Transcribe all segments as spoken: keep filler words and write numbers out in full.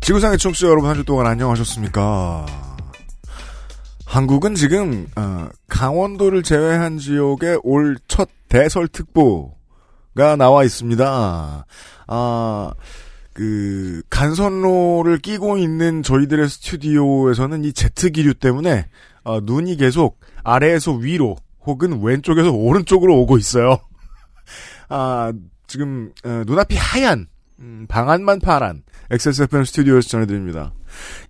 지구상의 청취자 여러분, 한 주 동안 안녕하셨습니까? 한국은 지금 어, 강원도를 제외한 지역에 올 첫 대설특보가 나와 있습니다. 아, 그 간선로를 끼고 있는 저희들의 스튜디오에서는 이 제트기류 때문에 어, 눈이 계속 아래에서 위로 혹은 왼쪽에서 오른쪽으로 오고 있어요. 아, 지금 어, 눈앞이 하얀, 음, 방안만 파란 엑스에스에프엠 스튜디오에서 전해드립니다.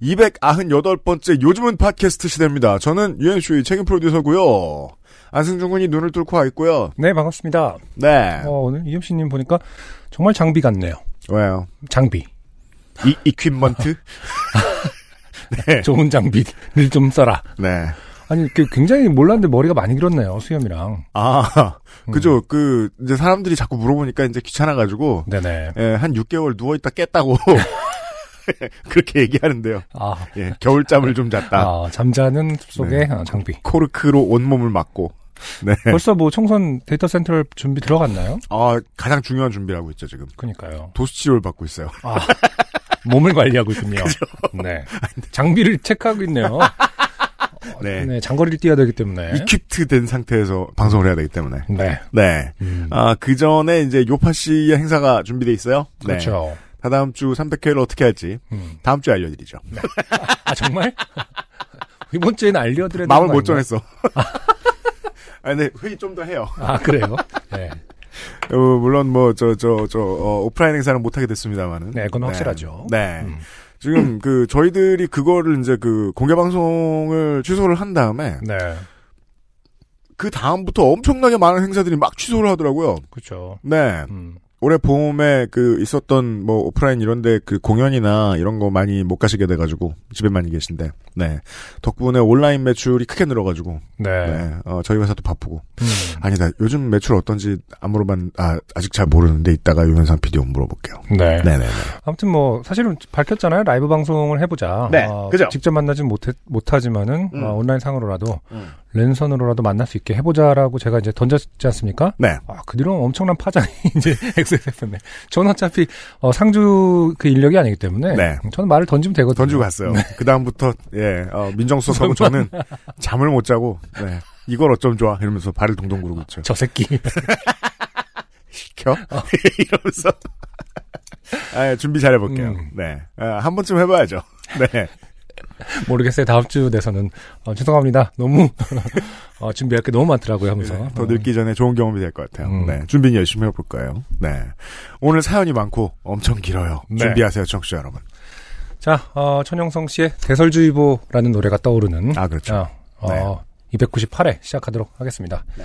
이백구십팔 번째 요즘은 팟캐스트 시대입니다. 저는 유엔씨의 책임 프로듀서고요. 안승준 군이 눈을 뚫고 와 있고요. 네, 반갑습니다. 네. 어, 오늘 이엽씨님 보니까 정말 장비 같네요. 왜요? 장비. 이, 이퀴먼트? 네. 좋은 장비를 좀 써라. 네. 아니, 그, 굉장히 몰랐는데 머리가 많이 길었네요, 수염이랑. 아, 그죠. 음. 그, 이제 사람들이 자꾸 물어보니까 이제 귀찮아가지고. 네네. 예, 한 육 개월 누워있다 깼다고. 그렇게 얘기하는데요. 아. 예, 겨울잠을 좀 잤다. 아, 잠자는 숲속에 네. 장비. 코르크로 온몸을 막고. 네. 벌써 뭐 총선 데이터 센터 준비 들어갔나요? 아, 가장 중요한 준비를 하고 있죠, 지금. 그니까요. 도수치료를 받고 있어요. 아. 몸을 관리하고 있군요. 그죠? 네. 장비를 체크하고 있네요. 네. 네, 장거리를 뛰어야 되기 때문에 이퀴트 된 상태에서 방송을 해야 되기 때문에 네, 네. 음. 아, 그 전에 이제 요파 씨의 행사가 준비돼 있어요. 그렇죠. 네. 다다음 주 삼백 회를 어떻게 할지 음. 다음 주에 알려드리죠. 네. 아, 정말? 이번 주에는 알려드려야 마음을 못 정했어. 아, 근데 회의 좀 더 해요. 아, 그래요? 네. 어, 물론 뭐 저 저 저 어, 오프라인 행사는 못 하게 됐습니다만은. 네, 그건 확실하죠. 네. 네. 음. 지금, 그, 저희들이 그거를 이제 그, 공개방송을 취소를 한 다음에. 네. 그 다음부터 엄청나게 많은 행사들이 막 취소를 하더라고요. 그죠. 네. 음. 올해 봄에 그, 있었던 뭐, 오프라인 이런데 그 공연이나 이런 거 많이 못 가시게 돼가지고, 집에 많이 계신데. 네. 덕분에 온라인 매출이 크게 늘어가지고. 네. 네. 어, 저희 회사도 바쁘고. 음. 아니다. 요즘 매출 어떤지 안 물어봤, 아, 아직 잘 모르는데 이따가 유면상 피디 물어볼게요. 네. 네네네. 아무튼 뭐, 사실은 밝혔잖아요. 라이브 방송을 해보자. 네. 어, 그죠. 직접 만나진 못해, 못하지만은, 음. 어, 온라인 상으로라도, 음. 랜선으로라도 만날 수 있게 해보자라고 제가 이제 던졌지 않습니까? 네. 아, 그 뒤로 엄청난 파장이 이제 엑스에스에프엠에. 저는 어차피, 어, 상주 그 인력이 아니기 때문에. 네. 저는 말을 던지면 되거든요. 던지고 갔어요. 네. 그다음부터, 예, 어, 민정수석하고 저는 잠을 못 자고, 네. 이걸 어쩜 좋아? 이러면서 발을 동동 구르고 있죠. 저 새끼. 시켜? 어. 이러면서. 아, 준비 잘 해볼게요. 음. 네. 아, 한 번쯤 해봐야죠. 네. 모르겠어요. 다음 주 내서는 어, 죄송합니다. 너무 어, 준비할 게 너무 많더라고요. 하면서 네, 더 늙기 전에 좋은 경험이 될 것 같아요. 음. 네, 준비는 열심히 해볼 거예요. 네, 오늘 사연이 많고 엄청 길어요. 네. 준비하세요, 청취자 여러분. 자, 어, 천영성 씨의 대설주의보라는 노래가 떠오르는 아 그렇죠. 어, 네. 어, 이백구십팔 회 시작하도록 하겠습니다. 네.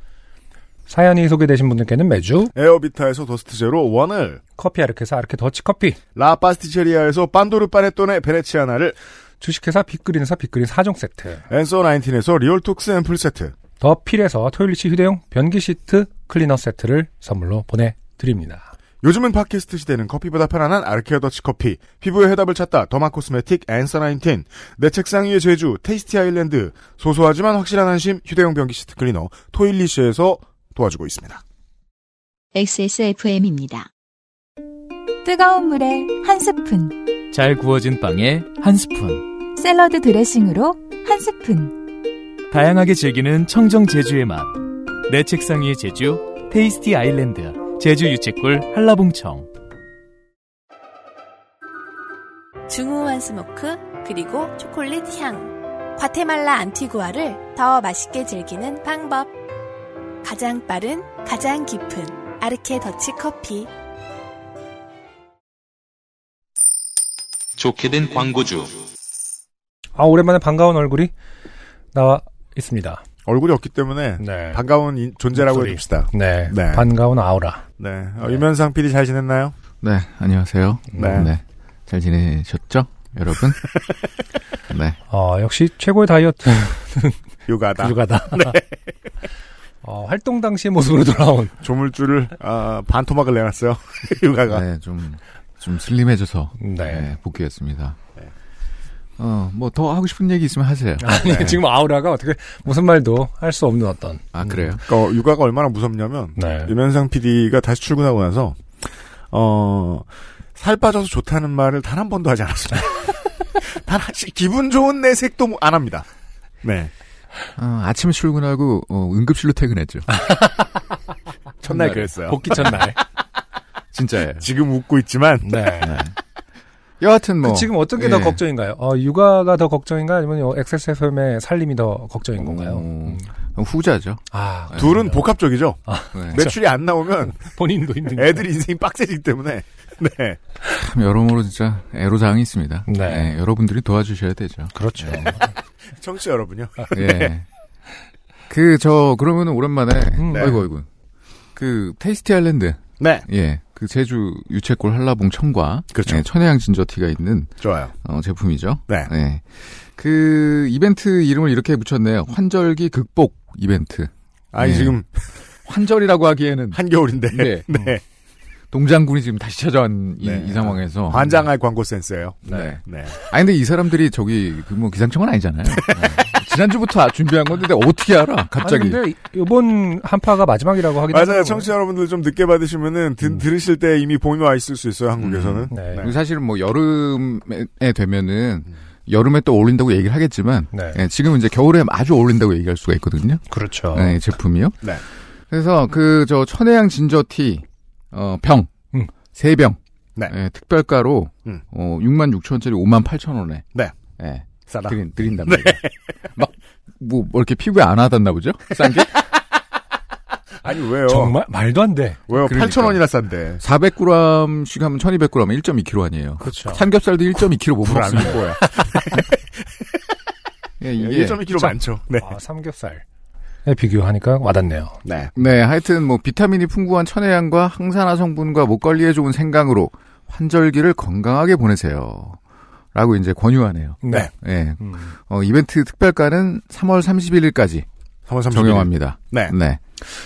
사연이 소개되신 분들께는 매주 에어비타에서 더스트 제로 원을 커피 아르케에서 아르케 더치커피 라파스티체리아에서 빤도르 파네톤의 베네치아나를 주식회사 빅그린에서 빅그린 사 종 세트 앤서나인틴에서 리얼톡스 앰플 세트 더필에서 토일리시 휴대용 변기 시트 클리너 세트를 선물로 보내드립니다. 요즘은 팟캐스트 시대는 커피보다 편안한 아르케 더치커피 피부의 해답을 찾다 더마코스메틱 앤서나인틴 내 책상 위의 제주 테이스티 아일랜드 소소하지만 확실한 안심 휴대용 변기 시트 클리너 토일리시에서 도와주고 있습니다. 엑스에스에프엠입니다. 뜨거운 물에 한 스푼, 잘 구워진 빵에 한 스푼, 샐러드 드레싱으로 한 스푼. 다양하게 즐기는 청정 제주의 맛. 내 책상 위의 제주, 테이스티 아일랜드, 제주 유채꿀 한라봉청. 중후한 스모크 그리고 초콜릿 향. 과테말라 안티구아를 더 맛있게 즐기는 방법. 가장 빠른, 가장 깊은 아르케 더치커피. 좋게 된 광고주. 아, 오랜만에 반가운 얼굴이 나와 있습니다. 얼굴이 없기 때문에 네. 반가운 인, 존재라고 목소리. 해줍시다. 네. 네. 반가운 아우라. 네. 어, 네. 유면상 피디 잘 지냈나요? 네. 안녕하세요. 네. 네. 잘 지내셨죠? 여러분. 네. 어, 역시 최고의 다이어트는 육아다. 육아다. 네. 어, 활동 당시의 모습으로 돌아온. 조물주를, 어, 반토막을 내놨어요. 육아가. 네. 좀, 좀 슬림해져서. 네. 네 복귀했습니다. 어, 뭐, 더 하고 싶은 얘기 있으면 하세요. 아니, 네. 지금 아우라가 어떻게, 무슨 말도 할 수 없는 어떤. 아, 그래요? 그러니까 육아가 얼마나 무섭냐면, 네. 유면상 피디가 다시 출근하고 나서, 어, 살 빠져서 좋다는 말을 단 한 번도 하지 않았습니다. 단 한, 기분 좋은 내색도 안 합니다. 네. 어, 아침에 출근하고, 어, 응급실로 퇴근했죠. 첫날 그랬어요. 복귀 첫날. 진짜예요. 지금 웃고 있지만. 네. 네. 여하튼 뭐. 그 지금 어떤 게 더 예. 걱정인가요? 어, 육아가 더 걱정인가? 아니면 엑스에스에프엠의 살림이 더 걱정인 건가요? 음, 후자죠. 아, 둘은 네. 복합적이죠. 아, 네. 매출이 안 나오면. 본인도 힘든데. 애들 인생이 빡세지기 때문에. 네. 참, 여러모로 진짜 애로사항이 있습니다. 네. 네. 여러분들이 도와주셔야 되죠. 그렇죠. 네. 청취 여러분요. 예. 네. 네. 그, 저, 그러면 오랜만에. 음, 네. 아이고, 아이고. 그, 테이스티 아일랜드. 네. 예. 그 제주 유채꽃 한라봉 청과 그렇죠. 네, 천혜향 진저티가 있는 좋아요. 어, 제품이죠. 네. 네. 그 이벤트 이름을 이렇게 붙였네요. 환절기 극복 이벤트. 아니 네. 지금 환절이라고 하기에는 한겨울인데. 네. 네. 동장군이 지금 다시 찾아온 네. 이, 이 상황에서 환장할 광고 센스예요. 네. 네. 네. 아니 근데 이 사람들이 저기 그 뭐 기상청은 아니잖아요. 네. 지난주부터 준비한 건데 어떻게 알아? 갑자기. 아니, 근데 이번 한파가 마지막이라고 하긴 맞아요. 했는데. 청취자 여러분들 좀 늦게 받으시면은 음. 들으실 때 이미 봄이 와 있을 수 있어요. 한국에서는. 음, 네. 네. 사실은 뭐 여름에 되면은 음. 여름에 또 어울린다고 얘기를 하겠지만 네. 예, 지금 이제 겨울에 아주 어울린다고 얘기할 수가 있거든요. 그렇죠. 예, 제품이요. 네. 그래서 그 저 천혜향 진저티 어, 병 세 병. 음. 네. 예, 특별가로 음. 어, 육만 육천 원짜리 오만 팔천 원에. 네. 예. 싸다. 드린, 드린단 말이에요. 네. 막, 뭐, 뭐, 이렇게 피부에 안 와닿나 보죠? 싼 게? 아니, 왜요? 정말? 말도 안 돼. 왜요? 그러니까. 팔천 원이나 싼데. 사백 그램씩 하면 천이백 그램 하면 일점이 킬로그램 아니에요. 그렇죠. 삼겹살도 일점이 킬로그램 못 먹는 거야. 예, 이게. 일점이 킬로그램 많죠. 네. 아, 삼겹살. 네, 비교하니까 와닿네요. 네. 네, 하여튼 뭐, 비타민이 풍부한 천혜향과 항산화 성분과 목 관리에 좋은 생강으로 환절기를 건강하게 보내세요. 라고 이제 권유하네요. 네. 네. 음. 어, 이벤트 특별가는 삼월 삼십일일까지 삼월 삼십일 적용합니다. 네. 네.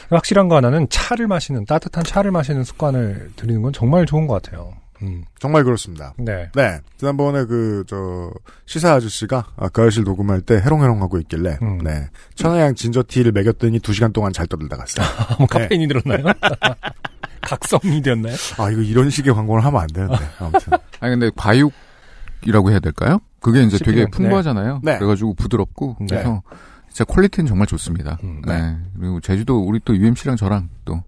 확실한 거 하나는 차를 마시는, 따뜻한 차를 마시는 습관을 들이는 건 정말 좋은 것 같아요. 음. 정말 그렇습니다. 네. 네. 지난번에 그, 저, 시사 아저씨가, 아, 가열실 녹음할 때 해롱해롱 하고 있길래, 음. 네. 천혜향 진저티를 먹였더니 두 시간 동안 잘 떠들다 갔어요. 뭐 카페인이 네. 들었나요? 각성이 되었나요? 아, 이거 이런 식의 광고를 하면 안 되는데. 아무튼. 아니, 근데 과육, 이라고 해야 될까요? 그게 이제 씹히는, 되게 풍부하잖아요. 네. 그래가지고 부드럽고 네. 그래서 진짜 퀄리티는 정말 좋습니다. 음, 네. 네. 그리고 제주도 우리 또 유엠씨랑 저랑 또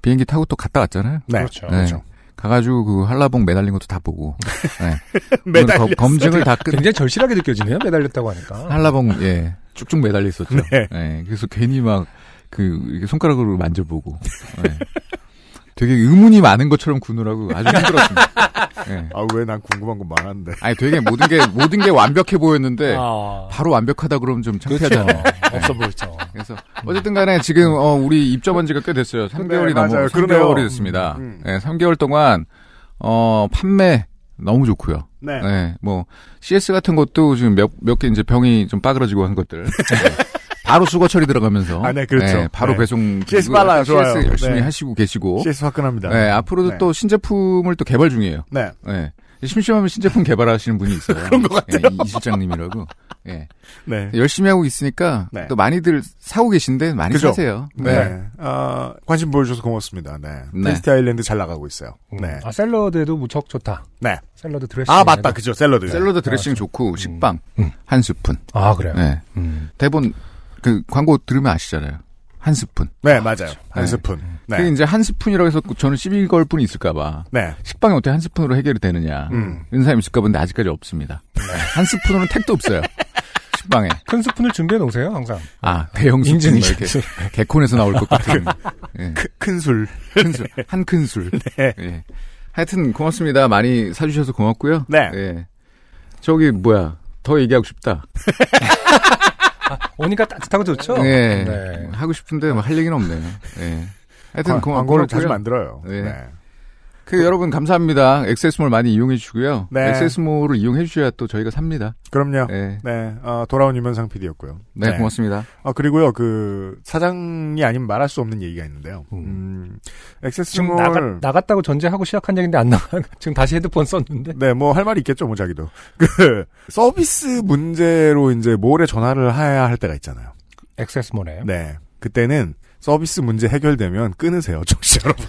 비행기 타고 또 갔다 왔잖아요. 네. 그렇죠. 네. 그렇죠. 가가지고 그 한라봉 매달린 것도 다 보고 네. 검, 검증을 다 끝. 굉장히 절실하게 느껴지네요. 매달렸다고 하니까. 한라봉 예 쭉쭉 매달려 있었죠. 네. 네. 그래서 괜히 막 그 손가락으로 만져보고. 네. 되게 의문이 많은 것처럼 구느라고 아주 힘들었습니다. 네. 아, 왜 난 궁금한 건 많았는데. 아니, 되게 모든 게, 모든 게 완벽해 보였는데, 아... 바로 완벽하다 그러면 좀 창피하잖아요. 네. 없어 보이죠. 그래서, 어쨌든 간에 지금, 어, 우리 입점한 지가 꽤 됐어요. 삼 개월이 넘어요. 삼 개월이 됐습니다. 음. 네, 삼 개월 동안, 어, 판매 너무 좋고요. 네. 네. 뭐, 씨에스 같은 것도 지금 몇, 몇 개 이제 병이 좀 빠그러지고 한 것들. 네. 바로 수거 처리 들어가면서. 아, 네, 그렇죠. 네, 바로 네. 배송. 씨에스 빨라요, 좋아요. 씨에스 열심히 네. 하시고 계시고. 씨에스 화끈합니다. 네, 앞으로도 네. 또 신제품을 또 개발 중이에요. 네. 네. 심심하면 신제품 개발하시는 분이 있어요. 그런 것 같아요. 네, 이 실장님이라고. 네. 네. 열심히 하고 있으니까 네. 또 많이들 사고 계신데 많이 그죠? 사세요. 네. 네. 어, 관심 보여주셔서 고맙습니다. 네. 테이스티 네. 아일랜드 잘 나가고 있어요. 음. 네. 아, 샐러드에도 무척 좋다. 네. 샐러드 드레싱. 아, 맞다. 그죠. 샐러드. 네. 샐러드 드레싱 아, 좋고, 음. 식빵. 음. 한 스푼. 아, 그래요? 네. 음. 대본. 그, 광고 들으면 아시잖아요. 한 스푼. 네, 맞아요. 한 스푼. 네. 그, 이제 한 스푼이라고 해서 저는 십일 걸 뿐이 있을까봐. 네. 식빵이 어떻게 한 스푼으로 해결이 되느냐. 음. 이런 사람이 있을까봐 근데 아직까지 없습니다. 네. 한 스푼으로는 택도 없어요. 식빵에. 큰 스푼을 준비해 놓으세요, 항상. 아, 대형 스푼. 인증이 개콘에서 나올 것 같은. 예. 큰 술. 큰 술. 한 큰 술. 네. 예. 하여튼, 고맙습니다. 많이 사주셔서 고맙고요. 네. 예. 저기, 뭐야. 더 얘기하고 싶다. 아, 오니까 따뜻하고 좋죠? 예. 네. 하고 싶은데, 뭐, 할 얘기는 없네요. 예. 하여튼, 고맙습니다. 광고를 자주 만들어요. 예. 네. 그, 여러분, 감사합니다. 엑스에스몰 많이 이용해주시고요. 네. 엑스에스몰을 이용해주셔야 또 저희가 삽니다. 그럼요. 네. 네. 어, 돌아온 유면상 피디였고요. 네, 네. 고맙습니다. 아, 그리고요, 그, 사장이 아니면 말할 수 없는 얘기가 있는데요. 음, 엑스에스몰. 지금 나가, 나갔다고 전제하고 시작한 얘기인데 안 나가. 지금 다시 헤드폰 썼는데. 네, 뭐, 할 말이 있겠죠, 뭐, 자기도. 그, 서비스 문제로 이제 몰에 전화를 해야 할 때가 있잖아요. 엑스에스몰에요? 네. 그때는 서비스 문제 해결되면 끊으세요, 정치 여러분.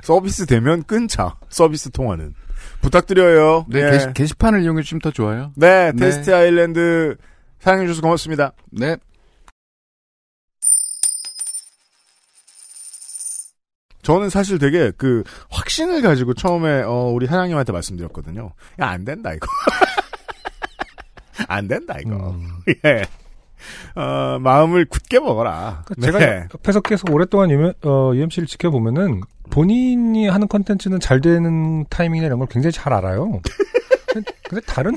서비스 되면 끊자. 서비스 통화는. 부탁드려요. 네, 네. 게시, 게시판을 이용해 주시면 더 좋아요. 네, 테이스티 네. 아일랜드 사랑해 주셔서 고맙습니다. 네. 저는 사실 되게 그 확신을 가지고 처음에 어, 우리 사장님한테 말씀드렸거든요. 야, 안 된다 이거. 안 된다 이거. 음. 예. 어, 마음을 굳게 먹어라. 그러니까 제가 네. 옆에서 계속 오랫동안 유명, 어, 유엠씨를 지켜보면은 본인이 하는 컨텐츠는 잘 되는 타이밍이나 이런 걸 굉장히 잘 알아요. 근데, 근데 다른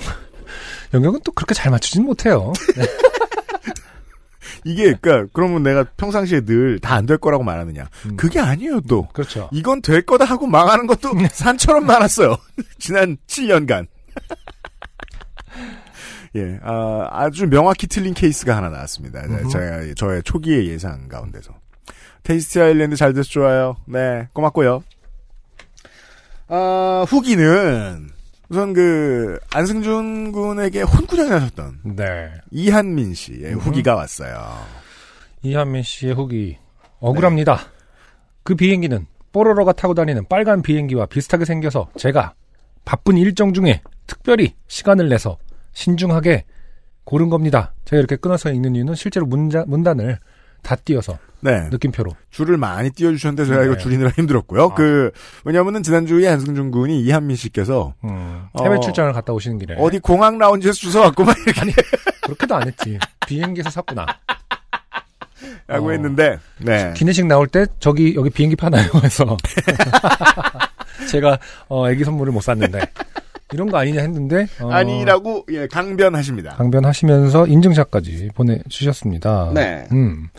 영역은 또 그렇게 잘 맞추진 못해요. 네. 이게 그러니까 그러면 내가 평상시에 늘 다 안 될 거라고 말하느냐. 음. 그게 아니에요 또. 그렇죠. 이건 될 거다 하고 망하는 것도 산처럼 많았어요. 지난 칠 년간. 예, 아, 아주 명확히 틀린 케이스가 하나 나왔습니다. 음. 제가, 저의 초기의 예상 가운데서. 테이스티 아일랜드 잘 돼서 좋아요. 네, 고맙고요. 아, 후기는, 우선 그, 안승준 군에게 혼꾸녕이 나셨던. 네. 이한민 씨의 음. 후기가 왔어요. 이한민 씨의 후기. 억울합니다. 네. 그 비행기는 뽀로로가 타고 다니는 빨간 비행기와 비슷하게 생겨서 제가 바쁜 일정 중에 특별히 시간을 내서 신중하게 고른 겁니다. 제가 이렇게 끊어서 읽는 이유는 실제로 문자, 문단을 다 띄어서 네. 느낌표로. 줄을 많이 띄워주셨는데 제가 네. 이거 줄이느라 힘들었고요. 아. 그 왜냐하면 지난주에 안승준 군이 이한민 씨께서 음, 해외 어, 출장을 갔다 오시는 길에 어디 공항 라운지에서 주워왔구만 이렇게. 아니, 그렇게도 안 했지. 비행기에서 샀구나. 라고 어, 했는데 네. 기내식 나올 때 저기 여기 비행기 파나요? 해서 제가 어, 애기 선물을 못 샀는데 이런 거 아니냐 했는데 어, 아니라고 예, 강변하십니다. 강변하시면서 인증샷까지 보내주셨습니다. 네. 음.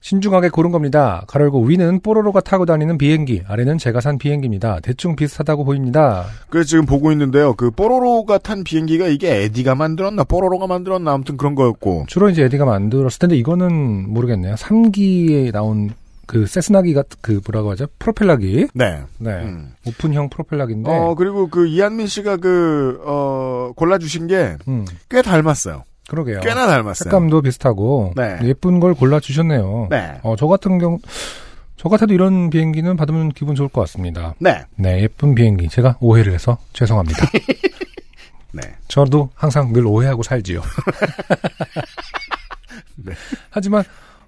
신중하게 고른 겁니다. 가로열고 위는 뽀로로가 타고 다니는 비행기, 아래는 제가 산 비행기입니다. 대충 비슷하다고 보입니다. 그래서 지금 보고 있는데요. 그 뽀로로가 탄 비행기가 이게 에디가 만들었나 뽀로로가 만들었나 아무튼 그런 거였고 주로 이제 에디가 만들었을 텐데 이거는 모르겠네요. 삼 기에 나온 그 세스나기가 그 뭐라고 하죠? 프로펠러기. 네. 네. 음. 오픈형 프로펠러기인데. 어 그리고 그 이한민 씨가 그 어 골라주신 게 꽤 음. 닮았어요. 그러게요. 꽤나 닮았어요. 색감도 비슷하고 네. 예쁜 걸 골라주셨네요. 네. 어 저 같은 경우 저 같아도 이런 비행기는 받으면 기분 좋을 것 같습니다. 네. 네 예쁜 비행기 제가 오해를 해서 죄송합니다. 네. 저도 항상 늘 오해하고 살지요. 네. 하지만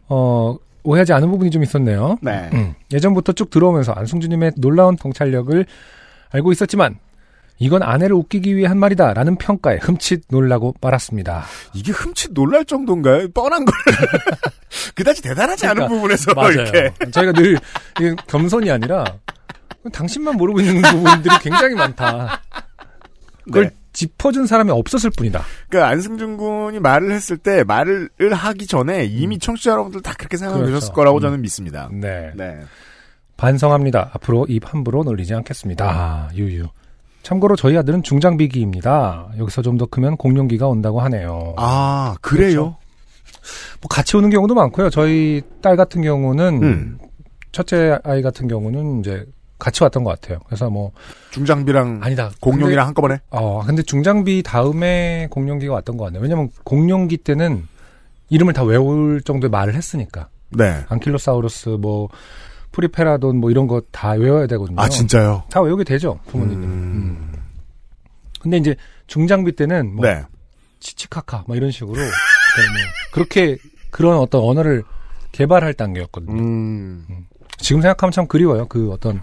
어. 오해하지 않은 부분이 좀 있었네요. 네. 음, 예전부터 쭉 들어오면서 안승준님의 놀라운 통찰력을 알고 있었지만 이건 아내를 웃기기 위해 한 말이다 라는 평가에 흠칫 놀라고 말았습니다. 이게 흠칫 놀랄 정도인가요? 뻔한 걸. 그다지 대단하지 그러니까, 않은 부분에서 맞아요. 이렇게. 저희가 늘 겸손이 아니라 당신만 모르고 있는 부분들이 굉장히 많다. 그걸 네. 짚어준 사람이 없었을 뿐이다. 그러니까 안승준 군이 말을 했을 때 말을 하기 전에 이미 음. 청취자 여러분들 다 그렇게 생각하셨을 그렇죠. 거라고 음. 저는 믿습니다. 네. 네. 반성합니다. 앞으로 입 함부로 놀리지 않겠습니다. 아, 유유. 참고로 저희 아들은 중장비기입니다. 여기서 좀 더 크면 공룡기가 온다고 하네요. 아 그래요? 그렇죠? 뭐 같이 오는 경우도 많고요. 저희 딸 같은 경우는 음. 첫째 아이 같은 경우는 이제 같이 왔던 것 같아요. 그래서 뭐 중장비랑 아니다 공룡이랑 근데, 한꺼번에. 어 근데 중장비 다음에 공룡기가 왔던 것 같네요. 왜냐면 공룡기 때는 이름을 다 외울 정도의 말을 했으니까. 네. 안킬로사우루스 뭐 프리페라돈 뭐 이런 거 다 외워야 되거든요. 아 진짜요? 다 외우게 되죠 부모님들. 음... 음. 근데 이제 중장비 때는 뭐 네. 치치카카 뭐 이런 식으로 그렇게 그런 어떤 언어를 개발할 단계였거든요. 음. 음. 지금 생각하면 참 그리워요. 그 어떤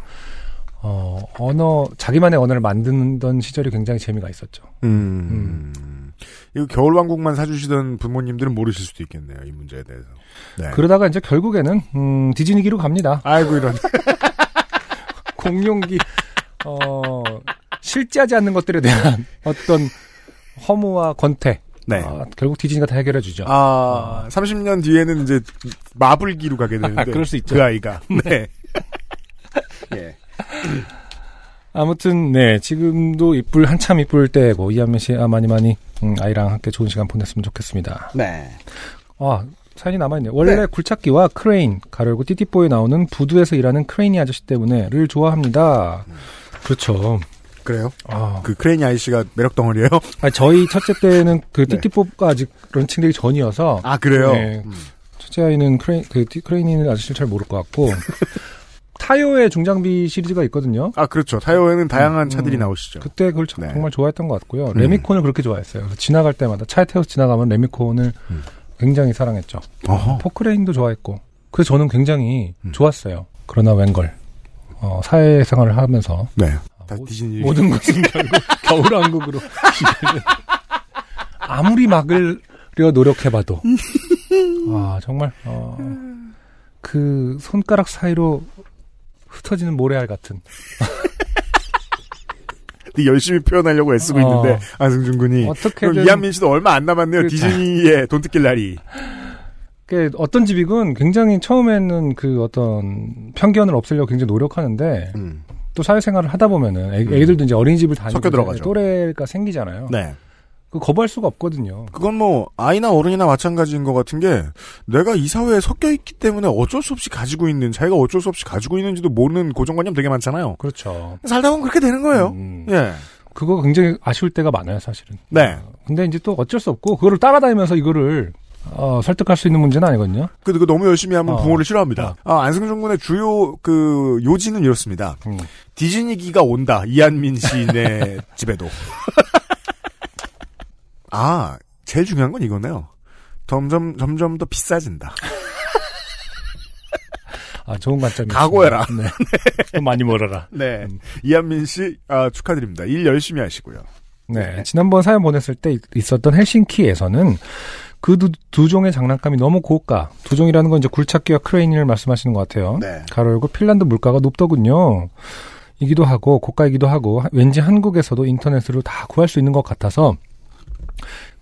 어 언어 자기만의 언어를 만드는 시절이 굉장히 재미가 있었죠. 음, 음. 이거 겨울왕국만 사주시던 부모님들은 모르실 수도 있겠네요, 이 문제에 대해서. 네. 그러다가 이제 결국에는 음, 디즈니기로 갑니다. 아이고 이런. 공룡기. 어, 실제하지 않는 것들에 대한 어떤 허무와 권태. 네. 아, 결국 디즈니가 다 해결해 주죠. 아, 삼십 년 뒤에는 이제 마블기로 가게 되는데. 아, 그럴 수 있죠. 그 아이가. 네. 예. 아무튼 네, 지금도 이쁠 한참 이쁠 때고 이한민 씨 아, 많이 많이 음, 아이랑 함께 좋은 시간 보냈으면 좋겠습니다. 네. 아, 사연이 남아있네요. 원래 네. 굴착기와 크레인, 가려고 띠띠뽀에 나오는 부두에서 일하는 크레인이 아저씨 때문에를 좋아합니다. 그렇죠. 그래요? 아. 그 크레인이 아저씨가 매력덩어리예요? 아니, 저희 첫째 때는 그 띠띠뽀가 네. 아직 런칭되기 전이어서. 아, 그래요? 네. 음. 첫째 아이는 크레인, 그 띠, 크레인이는 아저씨를 잘 모를 것 같고. 타요의 중장비 시리즈가 있거든요. 아, 그렇죠. 타요에는 다양한 음, 차들이 나오시죠. 그때 그걸 참, 네. 정말 좋아했던 것 같고요. 음. 레미콘을 그렇게 좋아했어요. 지나갈 때마다 차에 태워서 지나가면 레미콘을 음. 굉장히 사랑했죠. 어허. 포크레인도 좋아했고. 그래서 저는 굉장히 음. 좋았어요. 그러나 웬걸 어, 사회생활을 하면서 네. 어, 다 디즈니 모든 것은 결국 겨울왕국으로 아무리 막으려 노력해봐도 아 정말 어, 그 손가락 사이로 흩어지는 모래알 같은. 열심히 표현하려고 애쓰고 어, 있는데 안승준 군이. 어떻게든 이한민 씨도 얼마 안 남았네요. 그, 디즈니의 돈 뜯길 날이. 그 어떤 집이군 굉장히 처음에는 그 어떤 편견을 없애려고 굉장히 노력하는데 음. 또 사회생활을 하다 보면은 애, 애기들도 이제 어린이집을 다니고 섞여 들어가죠. 또래가 생기잖아요. 네. 그 거부할 수가 없거든요. 그건 뭐 아이나 어른이나 마찬가지인 것 같은 게 내가 이 사회에 섞여 있기 때문에 어쩔 수 없이 가지고 있는 자기가 어쩔 수 없이 가지고 있는지도 모르는 고정관념 되게 많잖아요. 그렇죠. 살다 보면 그렇게 되는 거예요. 음, 예, 그거 굉장히 아쉬울 때가 많아요, 사실은. 네. 근데 이제 또 어쩔 수 없고 그거를 따라다니면서 이거를 어, 설득할 수 있는 문제는 아니거든요. 근데 그 너무 열심히 하면 어. 부모를 싫어합니다. 어. 아, 안승준 군의 주요 그 요지는 이렇습니다. 음. 디즈니기가 온다 이한민 시인의 집에도. 아, 제일 중요한 건 이거네요. 점점, 점점 더 비싸진다. 아, 좋은 관점이시네. 각오해라. 네. 네. 많이 벌어라. 네. 음. 이한민 씨, 아, 축하드립니다. 일 열심히 하시고요. 네. 네. 지난번 사연 보냈을 때 있었던 헬싱키에서는 그 두, 두 종의 장난감이 너무 고가. 두 종이라는 건 이제 굴착기와 크레인을 말씀하시는 것 같아요. 네. 가로 열고 핀란드 물가가 높더군요. 이기도 하고, 고가이기도 하고, 왠지 한국에서도 인터넷으로 다 구할 수 있는 것 같아서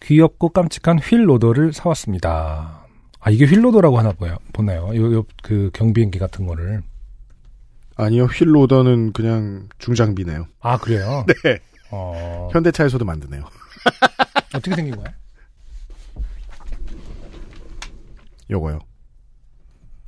귀엽고 깜찍한 휠로더를 사왔습니다. 아, 이게 휠로더라고 하나 보여, 보나요? 요, 요, 그 경비행기 같은 거를. 아니요, 휠로더는 그냥 중장비네요. 아, 그래요? 네. 어... 현대차에서도 만드네요. 어떻게 생긴 거야? 요거요.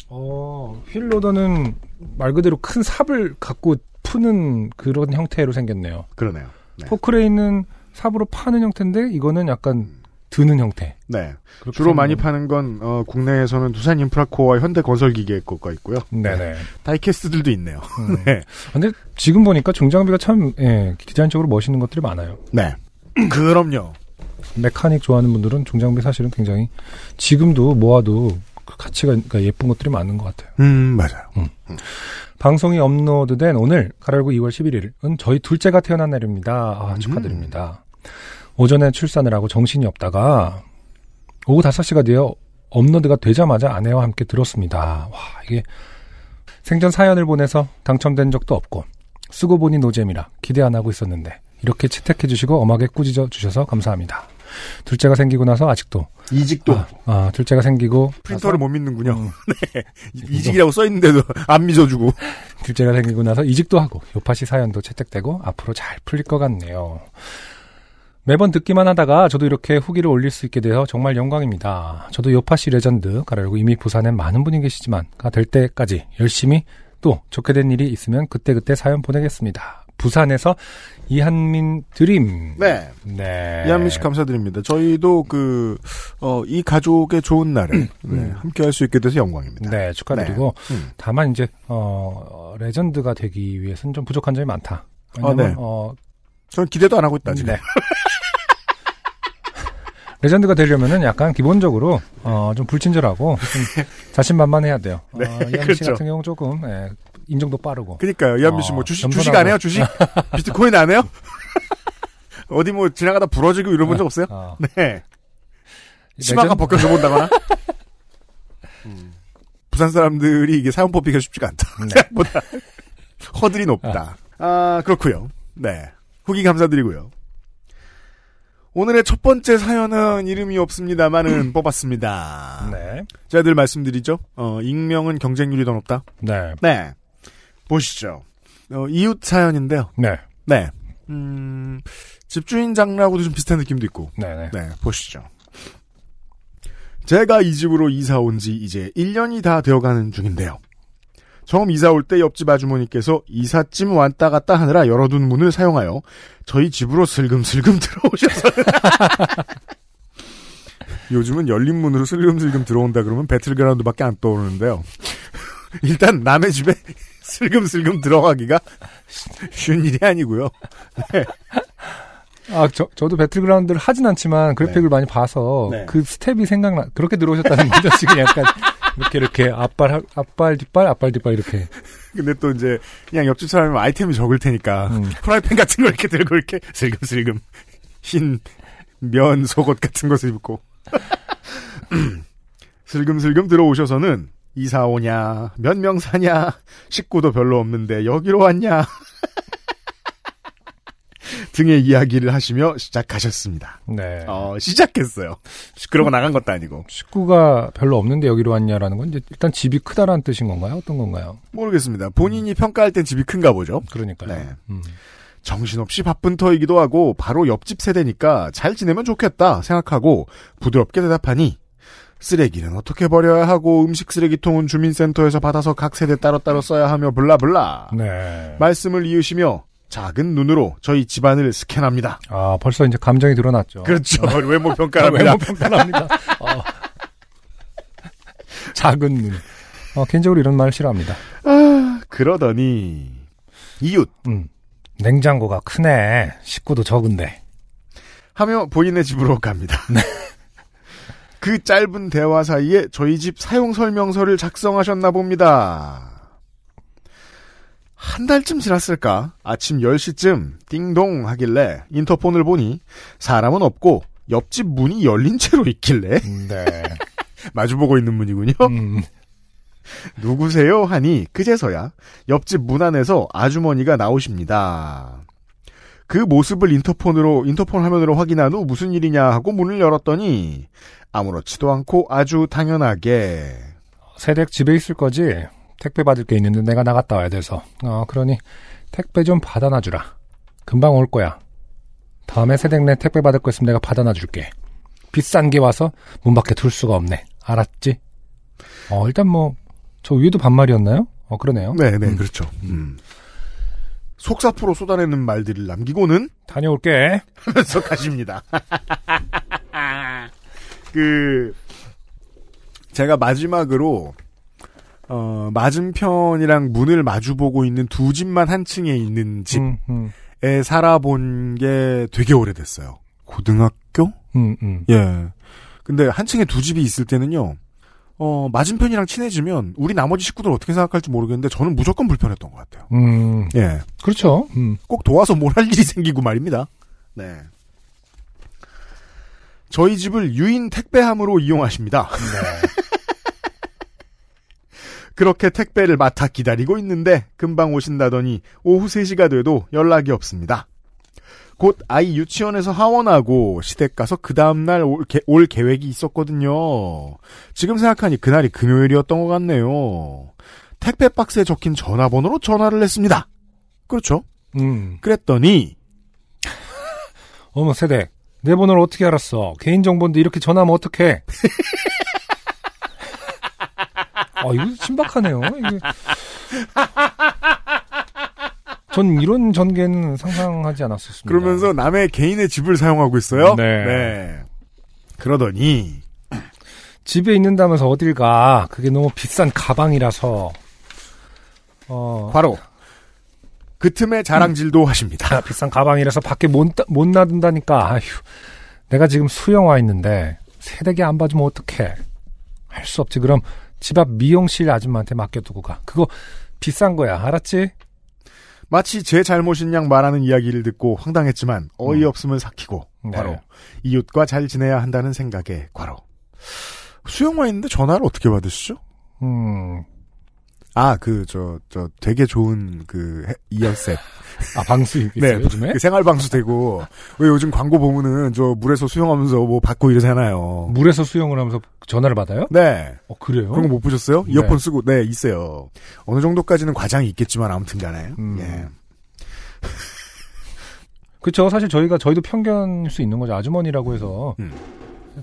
어, 휠로더는 말 그대로 큰 삽을 갖고 푸는 그런 형태로 생겼네요. 그러네요. 네. 포크레인은 삽으로 파는 형태인데 이거는 약간 드는 형태. 네. 주로 많이 파는 건 어, 국내에서는 두산 인프라코어와 현대건설기계 것과 있고요. 네네. 네. 다이캐스트들도 있네요. 음. 네. 근데 지금 보니까 중장비가 참 예, 디자인적으로 멋있는 것들이 많아요. 네. 그럼요. 메카닉 좋아하는 분들은 중장비 사실은 굉장히 지금도 모아도 그 가치가 그러니까 예쁜 것들이 많은 것 같아요. 음 맞아요. 음. 음. 방송이 업로드된 오늘 가로열고 이월 십일일은 저희 둘째가 태어난 날입니다. 아, 음. 축하드립니다. 오전에 출산을 하고 정신이 없다가 오후 다섯 시가 되어 업로드가 되자마자 아내와 함께 들었습니다. 와, 이게 생전 사연을 보내서 당첨된 적도 없고 쓰고 보니 노잼이라 기대 안 하고 있었는데 이렇게 채택해 주시고 엄하게 꾸짖어 주셔서 감사합니다. 둘째가 생기고 나서 아직도 이직도 아, 아 둘째가 생기고 프린터를 못 믿는군요. 음. 네. 이직이라고 써 있는데도 안 믿어주고 둘째가 생기고 나서 이직도 하고 요파시 사연도 채택되고 앞으로 잘 풀릴 것 같네요. 매번 듣기만 하다가 저도 이렇게 후기를 올릴 수 있게 돼서 정말 영광입니다. 저도 요파시 레전드 가려고 이미 부산엔 많은 분이 계시지만 될 때까지 열심히 또 좋게 된 일이 있으면 그때그때 사연 보내겠습니다. 부산에서 이한민 드림. 네. 네. 이한민 씨 감사드립니다. 저희도 그, 어, 이 가족의 좋은 날에 음. 네, 함께 할 수 있게 돼서 영광입니다. 네, 축하드리고. 네. 음. 다만 이제, 어, 레전드가 되기 위해서는 좀 부족한 점이 많다. 왜냐면, 아, 네. 어, 저는 기대도 안 하고 있다, 지금. 네. 레전드가 되려면은 약간 기본적으로, 어, 좀 불친절하고, 좀 자신만만해야 돼요. 어, 네, 이한민 씨 그렇죠. 같은 경우는 조금, 예. 인정도 빠르고. 그니까요. 이한민 씨 뭐 주식, 어, 주식 안 해요? 주식? 비트코인 안 해요? 어디 뭐 지나가다 부러지고 이런 적 어, 없어요? 어. 네. 치마가 벗겨져 본다거나. 음. 부산 사람들이 이게 사연 뽑기가 쉽지가 않다. 생각보다 네. 허들이 높다. 어. 아, 그렇고요. 네. 후기 감사드리고요. 오늘의 첫 번째 사연은 이름이 없습니다만은 음. 뽑았습니다. 네. 제가 늘 말씀드리죠. 어, 익명은 경쟁률이 더 높다. 네. 네. 보시죠. 어, 이웃 사연인데요. 네. 네. 음, 집주인 장르하고도 좀 비슷한 느낌도 있고. 네네. 네. 보시죠. 제가 이 집으로 이사 온 지 이제 일 년이 다 되어가는 중인데요. 처음 이사 올 때 옆집 아주머니께서 이삿짐 왔다 갔다 하느라 열어둔 문을 사용하여 저희 집으로 슬금슬금 들어오셔서 요즘은 열린 문으로 슬금슬금 들어온다 그러면 배틀그라운드밖에 안 떠오르는데요. 일단 남의 집에 슬금슬금 들어가기가 쉬운 일이 아니고요. 네. 아, 저, 저도 배틀그라운드를 하진 않지만 그래픽을 네. 많이 봐서 네. 그 스텝이 생각나, 그렇게 들어오셨다는 거죠. 지금 약간 이렇게 이렇게 앞발, 앞발, 뒷발, 앞발, 뒷발 이렇게. 근데 또 이제 그냥 옆집 사람이 아이템이 적을 테니까 음. 프라이팬 같은 걸 이렇게 들고 이렇게 슬금슬금 흰 면 속옷 같은 것을 입고 슬금슬금 들어오셔서는 이사 오냐, 몇 명 사냐, 식구도 별로 없는데 여기로 왔냐 등의 이야기를 하시며 시작하셨습니다. 네. 어, 시작했어요. 그러고 나간 것도 아니고. 식구가 별로 없는데 여기로 왔냐라는 건 이제 일단 집이 크다라는 뜻인 건가요? 어떤 건가요? 모르겠습니다. 본인이 음. 평가할 땐 집이 큰가 보죠. 그러니까요. 네. 음. 정신없이 바쁜 터이기도 하고 바로 옆집 세대니까 잘 지내면 좋겠다 생각하고 부드럽게 대답하니 쓰레기는 어떻게 버려야 하고 음식 쓰레기통은 주민센터에서 받아서 각 세대 따로따로 써야 하며 블라블라. 네. 말씀을 이으시며 작은 눈으로 저희 집안을 스캔합니다. 아, 벌써 이제 감정이 드러났죠. 그렇죠. 외모 평가랍니다. 외모 평가랍니다. 어. 작은 눈. 어, 개인적으로 이런 말 싫어합니다. 아, 그러더니 이웃. 음, 냉장고가 크네. 식구도 적은데. 하며 본인의 집으로 갑니다. 네. 그 짧은 대화 사이에 저희 집 사용 설명서를 작성하셨나 봅니다. 한 달쯤 지났을까? 아침 열 시쯤 띵동 하길래 인터폰을 보니 사람은 없고 옆집 문이 열린 채로 있길래 네. 마주보고 있는 문이군요. 음. 누구세요? 하니 그제서야 옆집 문 안에서 아주머니가 나오십니다. 그 모습을 인터폰으로 인터폰 화면으로 확인한 후 무슨 일이냐 하고 문을 열었더니 아무렇지도 않고 아주 당연하게 새댁 집에 있을 거지? 택배 받을 게 있는데 내가 나갔다 와야 돼서 어 그러니 택배 좀 받아놔주라. 금방 올 거야. 다음에 새댁 내 택배 받을 거 있으면 내가 받아놔줄게. 비싼 게 와서 문 밖에 둘 수가 없네. 알았지? 어 일단 뭐 저 위에도 반말이었나요? 어 그러네요. 네네 음. 그렇죠. 음. 속사포로 쏟아내는 말들을 남기고는 다녀올게 하면서 가십니다. 그 제가 마지막으로 어, 맞은편이랑 문을 마주보고 있는 두 집만 한 층에 있는 집에 음, 음. 살아본 게 되게 오래됐어요. 고등학교? 음, 음. 예. 근데 한 층에 두 집이 있을 때는요, 어, 맞은편이랑 친해지면 우리 나머지 식구들 어떻게 생각할지 모르겠는데 저는 무조건 불편했던 것 같아요. 음. 예. 그렇죠. 음. 꼭 도와서 뭘 할 일이 생기고 말입니다. 네. 저희 집을 유인 택배함으로 이용하십니다. 네. 그렇게 택배를 맡아 기다리고 있는데 금방 오신다더니 오후 세 시가 돼도 연락이 없습니다. 곧 아이 유치원에서 하원하고 시댁 가서 그 다음날 올, 올 계획이 있었거든요. 지금 생각하니 그날이 금요일이었던 것 같네요. 택배 박스에 적힌 전화번호로 전화를 했습니다. 그렇죠. 음. 그랬더니 어머 세대 내 번호를 어떻게 알았어. 개인정보인데 이렇게 전화하면 어떡해. 아, 이거 신박하네요. 이게. 전 이런 전개는 상상하지 않았었습니다. 그러면서 남의 개인의 집을 사용하고 있어요? 네. 네. 그러더니. 집에 있는다면서 어딜 가. 그게 너무 비싼 가방이라서. 어. 바로. 그 틈에 자랑질도 음. 하십니다. 아, 비싼 가방이라서 밖에 못, 못 놔둔다니까. 아휴. 내가 지금 수영 와 있는데, 새댁이 안 봐주면 어떡해. 할 수 없지. 그럼. 집 앞 미용실 아줌마한테 맡겨두고 가. 그거 비싼 거야. 알았지? 마치 제 잘못인 양 말하는 이야기를 듣고 황당했지만 어이없음을 삭히고 네. 과로 이웃과 잘 지내야 한다는 생각에 과로 수영화 있는데 전화를 어떻게 받으시죠? 음... 아, 그, 저, 저, 되게 좋은, 그, 이어셋. 아, 방수 있어요, 네, 요즘에? 그 생활방수 되고, 왜 요즘 광고 보면은, 저, 물에서 수영하면서 뭐 받고 이러잖아요. 물에서 수영을 하면서 전화를 받아요? 네. 어, 그래요? 그런 거 못 보셨어요? 이어폰 네. 쓰고, 네, 있어요. 어느 정도까지는 과장이 있겠지만, 아무튼 간에. 음. 예. 그쵸. 사실 저희가, 저희도 편견일 수 있는 거죠. 아주머니라고 해서. 음.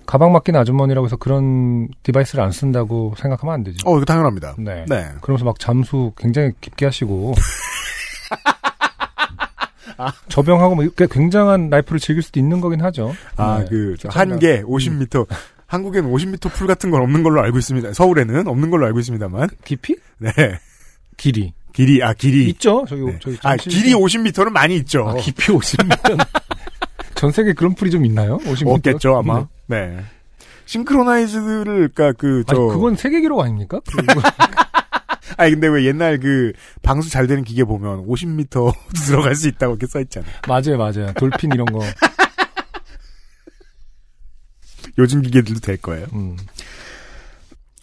가방 맡긴 아주머니라고 해서 그런 디바이스를 안 쓴다고 생각하면 안 되죠. 어, 이거 당연합니다. 네. 네. 그러면서 막 잠수 굉장히 깊게 하시고. 아. 저병하고 뭐 굉장한 라이프를 즐길 수도 있는 거긴 하죠. 아, 네. 그, 한개 오십 미터. 음. 한국엔 오십 미터 풀 같은 건 없는 걸로 알고 있습니다. 서울에는 없는 걸로 알고 있습니다만. 깊이? 네. 길이. 길이, 아, 길이. 있죠? 저기, 네. 저기. 아, 길이 오십 미터는 많이 있죠. 아, 깊이 오십 미터는. 전 세계 그런 풀이 좀 있나요? 오십 미터? 없겠죠, 아마. 네. 싱크로나이즈를, 그니까 그, 저. 아니, 그건 세계 기록 아닙니까? 아니, 근데 왜 옛날 그, 방수 잘 되는 기계 보면 오십 미터 들어갈 수 있다고 이렇게 써있잖아요. 맞아요, 맞아요. 돌핀 이런 거. 요즘 기계들도 될 거예요. 음.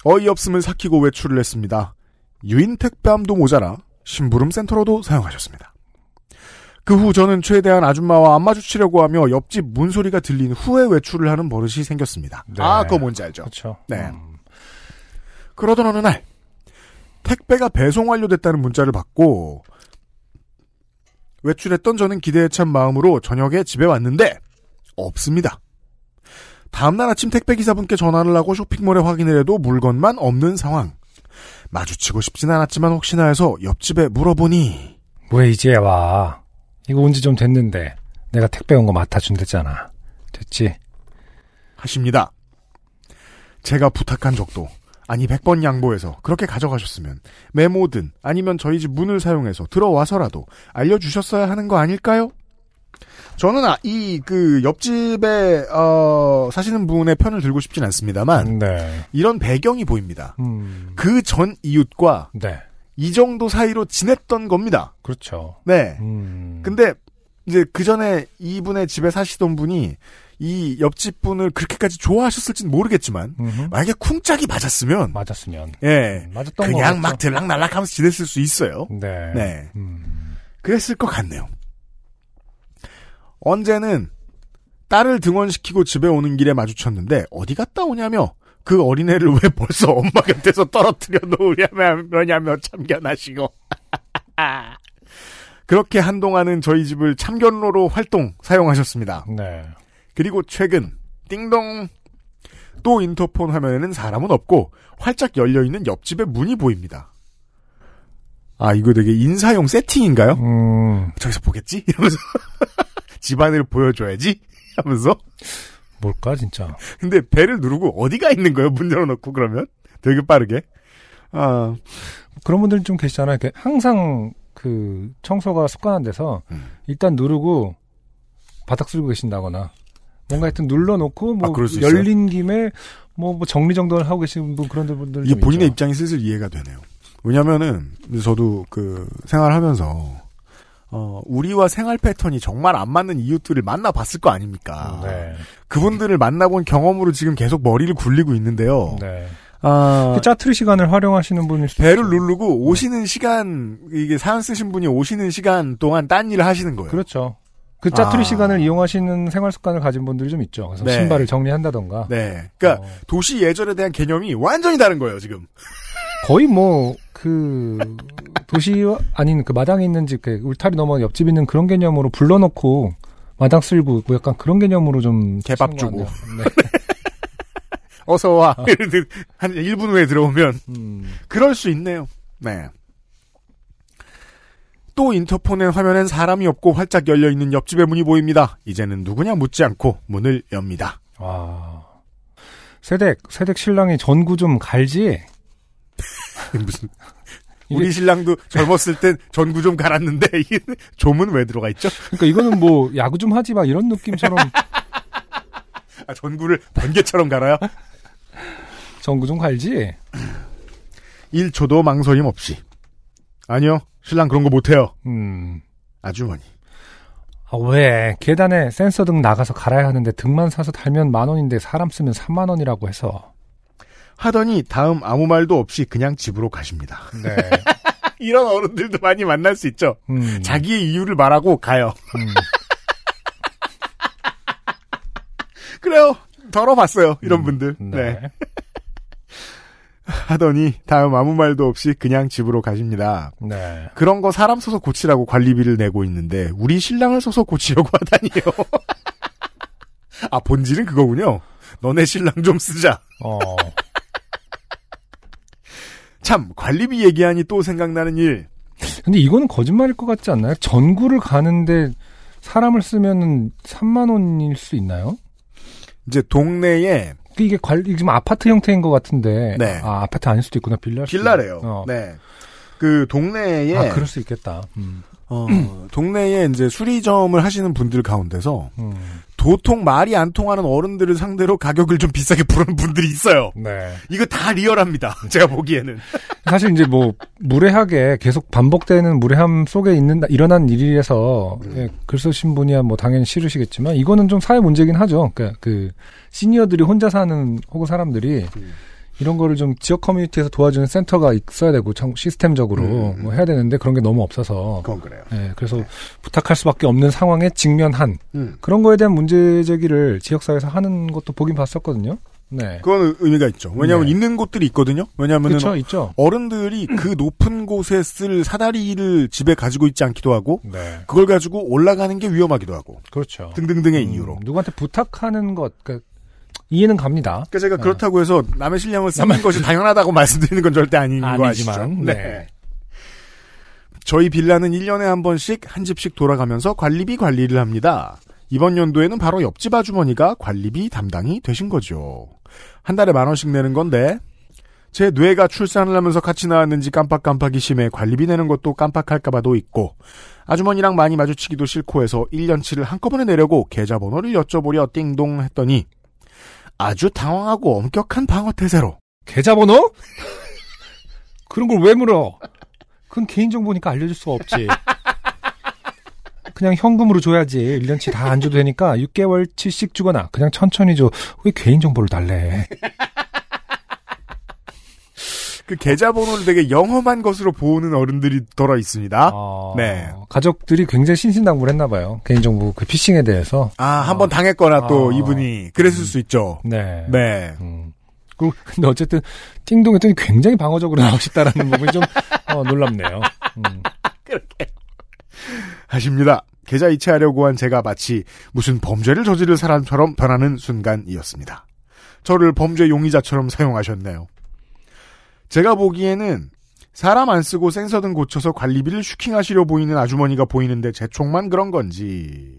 어이없음을 삭히고 외출을 했습니다. 유인 택배함도 모자라 심부름 센터로도 사용하셨습니다. 그 후 저는 최대한 아줌마와 안 마주치려고 하며 옆집 문소리가 들린 후에 외출을 하는 버릇이 생겼습니다. 네. 아, 그거 뭔지 알죠? 그쵸. 네. 음. 그러던 어느 날 택배가 배송 완료됐다는 문자를 받고 외출했던 저는 기대에 찬 마음으로 저녁에 집에 왔는데 없습니다. 다음날 아침 택배기사분께 전화를 하고 쇼핑몰에 확인을 해도 물건만 없는 상황. 마주치고 싶진 않았지만 혹시나 해서 옆집에 물어보니 왜 이제 와? 이거 온 지 좀 됐는데 내가 택배 온 거 맡아준댔잖아. 됐지? 하십니다. 제가 부탁한 적도 아니 백 번 양보해서 그렇게 가져가셨으면 메모든 아니면 저희 집 문을 사용해서 들어와서라도 알려주셨어야 하는 거 아닐까요? 저는 아, 이 그 옆집에 어, 사시는 분의 편을 들고 싶진 않습니다만 네. 이런 배경이 보입니다. 음. 그 전 이웃과 네. 이 정도 사이로 지냈던 겁니다. 그렇죠. 네. 음. 근데 이제 그 전에 이분의 집에 사시던 분이 이 옆집 분을 그렇게까지 좋아하셨을지는 모르겠지만 음흠. 만약에 쿵짝이 맞았으면 맞았으면 예 음, 맞았던 그냥 거겠죠. 막 들락날락하면서 지냈을 수 있어요. 네. 네. 음. 그랬을 것 같네요. 언제는 딸을 등원시키고 집에 오는 길에 마주쳤는데 어디 갔다 오냐며. 그 어린애를 왜 벌써 엄마 곁에서 떨어뜨려 놓으려냐며 참견하시고 그렇게 한동안은 저희 집을 참견로로 활동 사용하셨습니다. 네. 그리고 최근 띵동 또 인터폰 화면에는 사람은 없고 활짝 열려있는 옆집의 문이 보입니다. 아 이거 되게 인사용 세팅인가요? 음... 저기서 보겠지? 이러면서 집안을 보여줘야지 하면서 뭘까 진짜. 근데 배를 누르고 어디가 있는 거예요? 문 열어놓고 그러면 되게 빠르게. 아 그런 분들 좀 계시잖아요. 이렇게 항상 그 청소가 습관한 데서 음. 일단 누르고 바닥 쓸고 계신다거나 뭔가 하여튼 눌러놓고 뭐 아, 열린 김에 뭐, 뭐 정리정돈을 하고 계시는 분 그런 분들 이게 본인의 있죠. 입장이 슬슬 이해가 되네요. 왜냐면은 저도 그 생활하면서. 어, 우리와 생활 패턴이 정말 안 맞는 이웃들을 만나봤을 거 아닙니까? 네. 그분들을 만나본 경험으로 지금 계속 머리를 굴리고 있는데요. 네. 아, 그 짜투리 시간을 활용하시는 분일 수도 배를 있죠. 누르고 오시는 네. 시간, 이게 사연 쓰신 분이 오시는 시간 동안 딴 일을 하시는 거예요. 그렇죠. 그 짜투리 아. 시간을 이용하시는 생활 습관을 가진 분들이 좀 있죠. 그래서 네. 신발을 정리한다던가. 네. 그러니까 어. 도시 예절에 대한 개념이 완전히 다른 거예요, 지금. 거의 뭐, 그, 도시, 아닌 그 마당에 있는 집, 그 울타리 넘어 옆집 있는 그런 개념으로 불러놓고, 마당 쓸고, 뭐 약간 그런 개념으로 좀. 개밥 주고. 네. 어서와. 아. 한 일 분 후에 들어오면. 음. 그럴 수 있네요. 네. 또 인터폰의 화면엔 사람이 없고 활짝 열려있는 옆집의 문이 보입니다. 이제는 누구냐 묻지 않고 문을 엽니다. 와. 세댁, 세댁 신랑이 전구 좀 갈지? 무슨 우리 신랑도 젊었을 땐 전구 좀 갈았는데 이게 좀은 왜 들어가 있죠? 그러니까 이거는 뭐 야구 좀 하지 마 이런 느낌처럼 아, 전구를 번개처럼 갈아요? 전구 좀 갈지? 일 초도 망설임 없이 아니요 신랑 그런 거 못해요. 음. 아주머니. 아, 왜? 계단에 센서 등 나가서 갈아야 하는데 등만 사서 달면 만 원인데 사람 쓰면 삼만 원이라고 해서. 하더니 다음 아무 말도 없이 그냥 집으로 가십니다. 네. 이런 어른들도 많이 만날 수 있죠. 음. 자기의 이유를 말하고 가요. 음. 그래요. 덜어봤어요. 이런 음, 분들. 네. 네. 하더니 다음 아무 말도 없이 그냥 집으로 가십니다. 네. 그런 거 사람 써서 고치라고 관리비를 내고 있는데 우리 신랑을 써서 고치려고 하다니요. 아, 본질은 그거군요. 너네 신랑 좀 쓰자. 어. 참, 관리비 얘기하니 또 생각나는 일. 근데 이거는 거짓말일 것 같지 않나요? 전구를 가는데 사람을 쓰면 삼만 원일 수 있나요? 이제 동네에 이게 관리 지금 아파트 형태인 것 같은데, 네. 아, 아파트 아닐 수도 있구나. 빌라 빌라래요. 어. 네, 그 동네에 아 그럴 수 있겠다. 음. 어, 동네에 이제 수리점을 하시는 분들 가운데서 음. 도통 말이 안 통하는 어른들을 상대로 가격을 좀 비싸게 부르는 분들이 있어요. 네, 이거 다 리얼합니다. 제가 보기에는 사실 이제 뭐 무례하게 계속 반복되는 무례함 속에 있는 일어난 일이라서 음. 예, 글 쓰신 분이야 뭐 당연히 싫으시겠지만 이거는 좀 사회 문제긴 하죠. 그러니까 그 시니어들이 혼자 사는 혹은 사람들이 음. 이런 거를 좀 지역 커뮤니티에서 도와주는 센터가 있어야 되고 시스템적으로 음, 음. 뭐 해야 되는데 그런 게 너무 없어서 그건 그래요. 예, 그래서 네. 부탁할 수밖에 없는 상황에 직면한 음. 그런 거에 대한 문제 제기를 지역사회에서 하는 것도 보긴 봤었거든요. 네, 그건 의미가 있죠. 왜냐하면 네. 있는 곳들이 있거든요. 왜냐하면 그쵸, 있죠. 어른들이 그 높은 곳에 쓸 사다리를 집에 가지고 있지 않기도 하고 네. 그걸 가지고 올라가는 게 위험하기도 하고 그렇죠. 등등등의 음, 이유로 누구한테 부탁하는 것. 그러니까 이해는 갑니다. 그러니까 제가 그렇다고 해서 남의 신랑을 쓰는 남의... 것이 당연하다고 말씀드리는 건 절대 아닌 아니지만, 거 아시죠? 네. 네. 저희 빌라는 일 년에 한 번씩 한 집씩 돌아가면서 관리비 관리를 합니다. 이번 연도에는 바로 옆집 아주머니가 관리비 담당이 되신 거죠. 한 달에 만 원씩 내는 건데 제 뇌가 출산을 하면서 같이 나왔는지 깜빡깜빡이 심해 관리비 내는 것도 깜빡할까 봐도 있고 아주머니랑 많이 마주치기도 싫고 해서 일 년치를 한꺼번에 내려고 계좌번호를 여쭤보려 띵동 했더니 아주 당황하고 엄격한 방어 태세로. 계좌번호? 그런 걸 왜 물어? 그건 개인정보니까 알려줄 수가 없지. 그냥 현금으로 줘야지. 일 년치 다 안 줘도 되니까 육 개월치씩 주거나 그냥 천천히 줘. 왜 개인정보를 달래? 그 계좌번호를 되게 영험한 것으로 보는 어른들이 덜어 있습니다. 어... 네. 가족들이 굉장히 신신당부를 했나 봐요. 개인정보 그 피싱에 대해서. 아, 한번 어... 당했거나 또 어... 이분이 그랬을 음... 수 있죠. 네. 네. 음. 그리고 근데 어쨌든 띵동 했더니 굉장히 방어적으로 나오셨다라는 부분이 좀 어, 놀랍네요. 음. 그렇게 하십니다. 계좌 이체하려고 한 제가 마치 무슨 범죄를 저지를 사람처럼 변하는 순간이었습니다. 저를 범죄 용의자처럼 사용하셨네요. 제가 보기에는 사람 안 쓰고 센서 등 고쳐서 관리비를 슈킹하시려 보이는 아주머니가 보이는데 제 총만 그런 건지.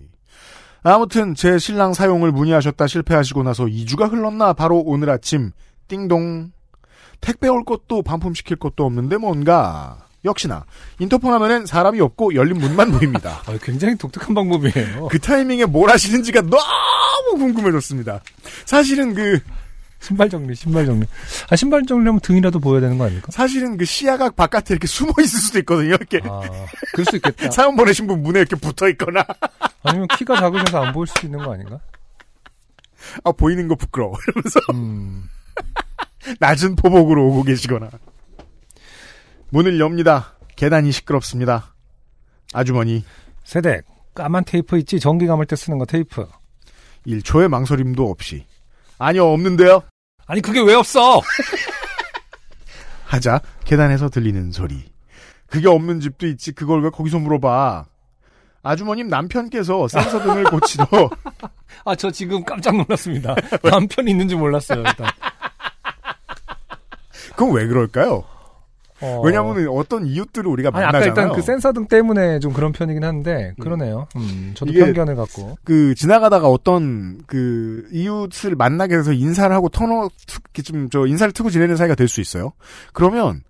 아무튼 제 신랑 사용을 문의하셨다 실패하시고 나서 이 주가 흘렀나 바로 오늘 아침 띵동. 택배 올 것도 반품시킬 것도 없는데 뭔가. 역시나 인터폰 화면엔 사람이 없고 열린 문만 보입니다. 아, 굉장히 독특한 방법이에요. 그 타이밍에 뭘 하시는지가 너무 궁금해졌습니다. 사실은 그 신발 정리, 신발 정리. 아, 신발 정리하면 등이라도 보여야 되는 거 아닙니까? 사실은 그 시야각 바깥에 이렇게 숨어 있을 수도 있거든요, 이렇게. 아, 그럴 수 있겠다. 사연 보내신 분 문에 이렇게 붙어 있거나. 아니면 키가 작으셔서 안 보일 수도 있는 거 아닌가? 아, 보이는 거 부끄러워. 이러면서. 음. 낮은 포복으로 오고 계시거나. 문을 엽니다. 계단이 시끄럽습니다. 아주머니. 세댁, 까만 테이프 있지? 전기 감을 때 쓰는 거 테이프. 일 초의 망설임도 없이. 아니요, 없는데요. 아니, 그게 왜 없어? 하자 계단에서 들리는 소리. 그게 없는 집도 있지. 그걸 왜 거기서 물어봐. 아주머님 남편께서 센서 등을 고치러. 아, 저 지금 깜짝 놀랐습니다. 남편이 있는지 몰랐어요. 일단. 그건 왜 그럴까요? 어... 왜냐하면 어떤 이웃들을 우리가 만나잖아요. 아니, 아까 일단 그 센서 등 때문에 좀 그런 편이긴 한데 그러네요. 음, 저도 편견을 갖고. 그 지나가다가 어떤 그 이웃을 만나게 돼서 인사를 하고 터너 좀 저 인사를 트고 지내는 사이가 될 수 있어요. 그러면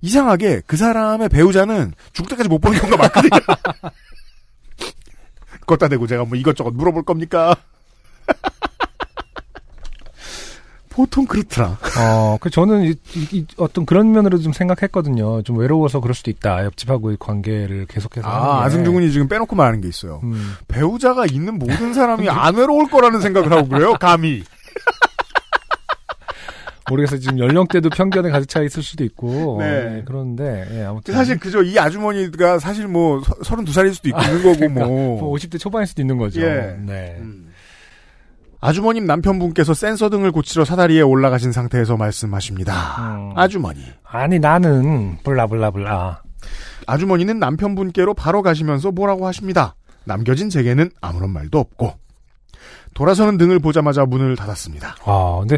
이상하게 그 사람의 배우자는 죽을 때까지 못 보는 경우가 많거든요. 걷다 대고 제가 뭐 이것저것 물어볼 겁니까? 보통 그렇더라. 어, 그 저는 이, 이, 어떤 그런 면으로 좀 생각했거든요. 좀 외로워서 그럴 수도 있다. 옆집하고의 관계를 계속해서. 아, 안승준 군이 지금 빼놓고 말하는 게 있어요. 음. 배우자가 있는 모든 사람이 안 외로울 거라는 생각을 하고 그래요. 감히. 모르겠어요. 지금 연령대도 편견에 가득 차 있을 수도 있고. 네. 네, 그런데, 예, 아무튼. 사실 그죠. 이 아주머니가 사실 뭐, 서른두 살일 수도 있고, 있는 거고, 그러니까 뭐. 오십 대 초반일 수도 있는 거죠. 예. 네. 음. 아주머님 남편분께서 센서 등을 고치러 사다리에 올라가신 상태에서 말씀하십니다. 음. 아주머니. 아니, 나는, 블라블라블라. 아주머니는 남편분께로 바로 가시면서 뭐라고 하십니다. 남겨진 제게는 아무런 말도 없고. 돌아서는 등을 보자마자 문을 닫았습니다. 아, 근데,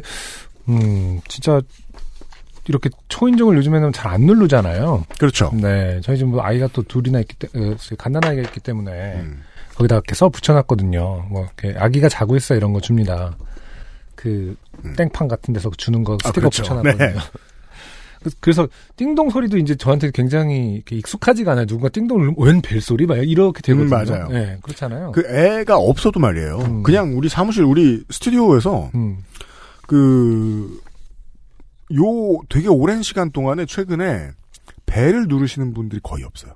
음, 진짜, 이렇게 초인종을 요즘에는 잘 안 누르잖아요. 그렇죠. 네. 저희 지금 뭐 아이가 또 둘이나 있기 때문에, 갓난아이가 있기 때문에, 음. 거기다 이렇게 써 붙여놨거든요. 뭐, 이렇게 아기가 자고 있어 이런 거 줍니다. 그, 음. 땡판 같은 데서 주는 거 스티커 아, 그렇죠. 붙여놨거든요. 네. 그래서, 띵동 소리도 이제 저한테 굉장히 이렇게 익숙하지가 않아요. 누군가 띵동, 웬 벨소리? 막 이렇게 되거든요. 음, 맞아요. 네, 그렇잖아요. 그 애가 없어도 말이에요. 음. 그냥 우리 사무실, 우리 스튜디오에서, 음. 그, 요 되게 오랜 시간 동안에 최근에 벨을 누르시는 분들이 거의 없어요.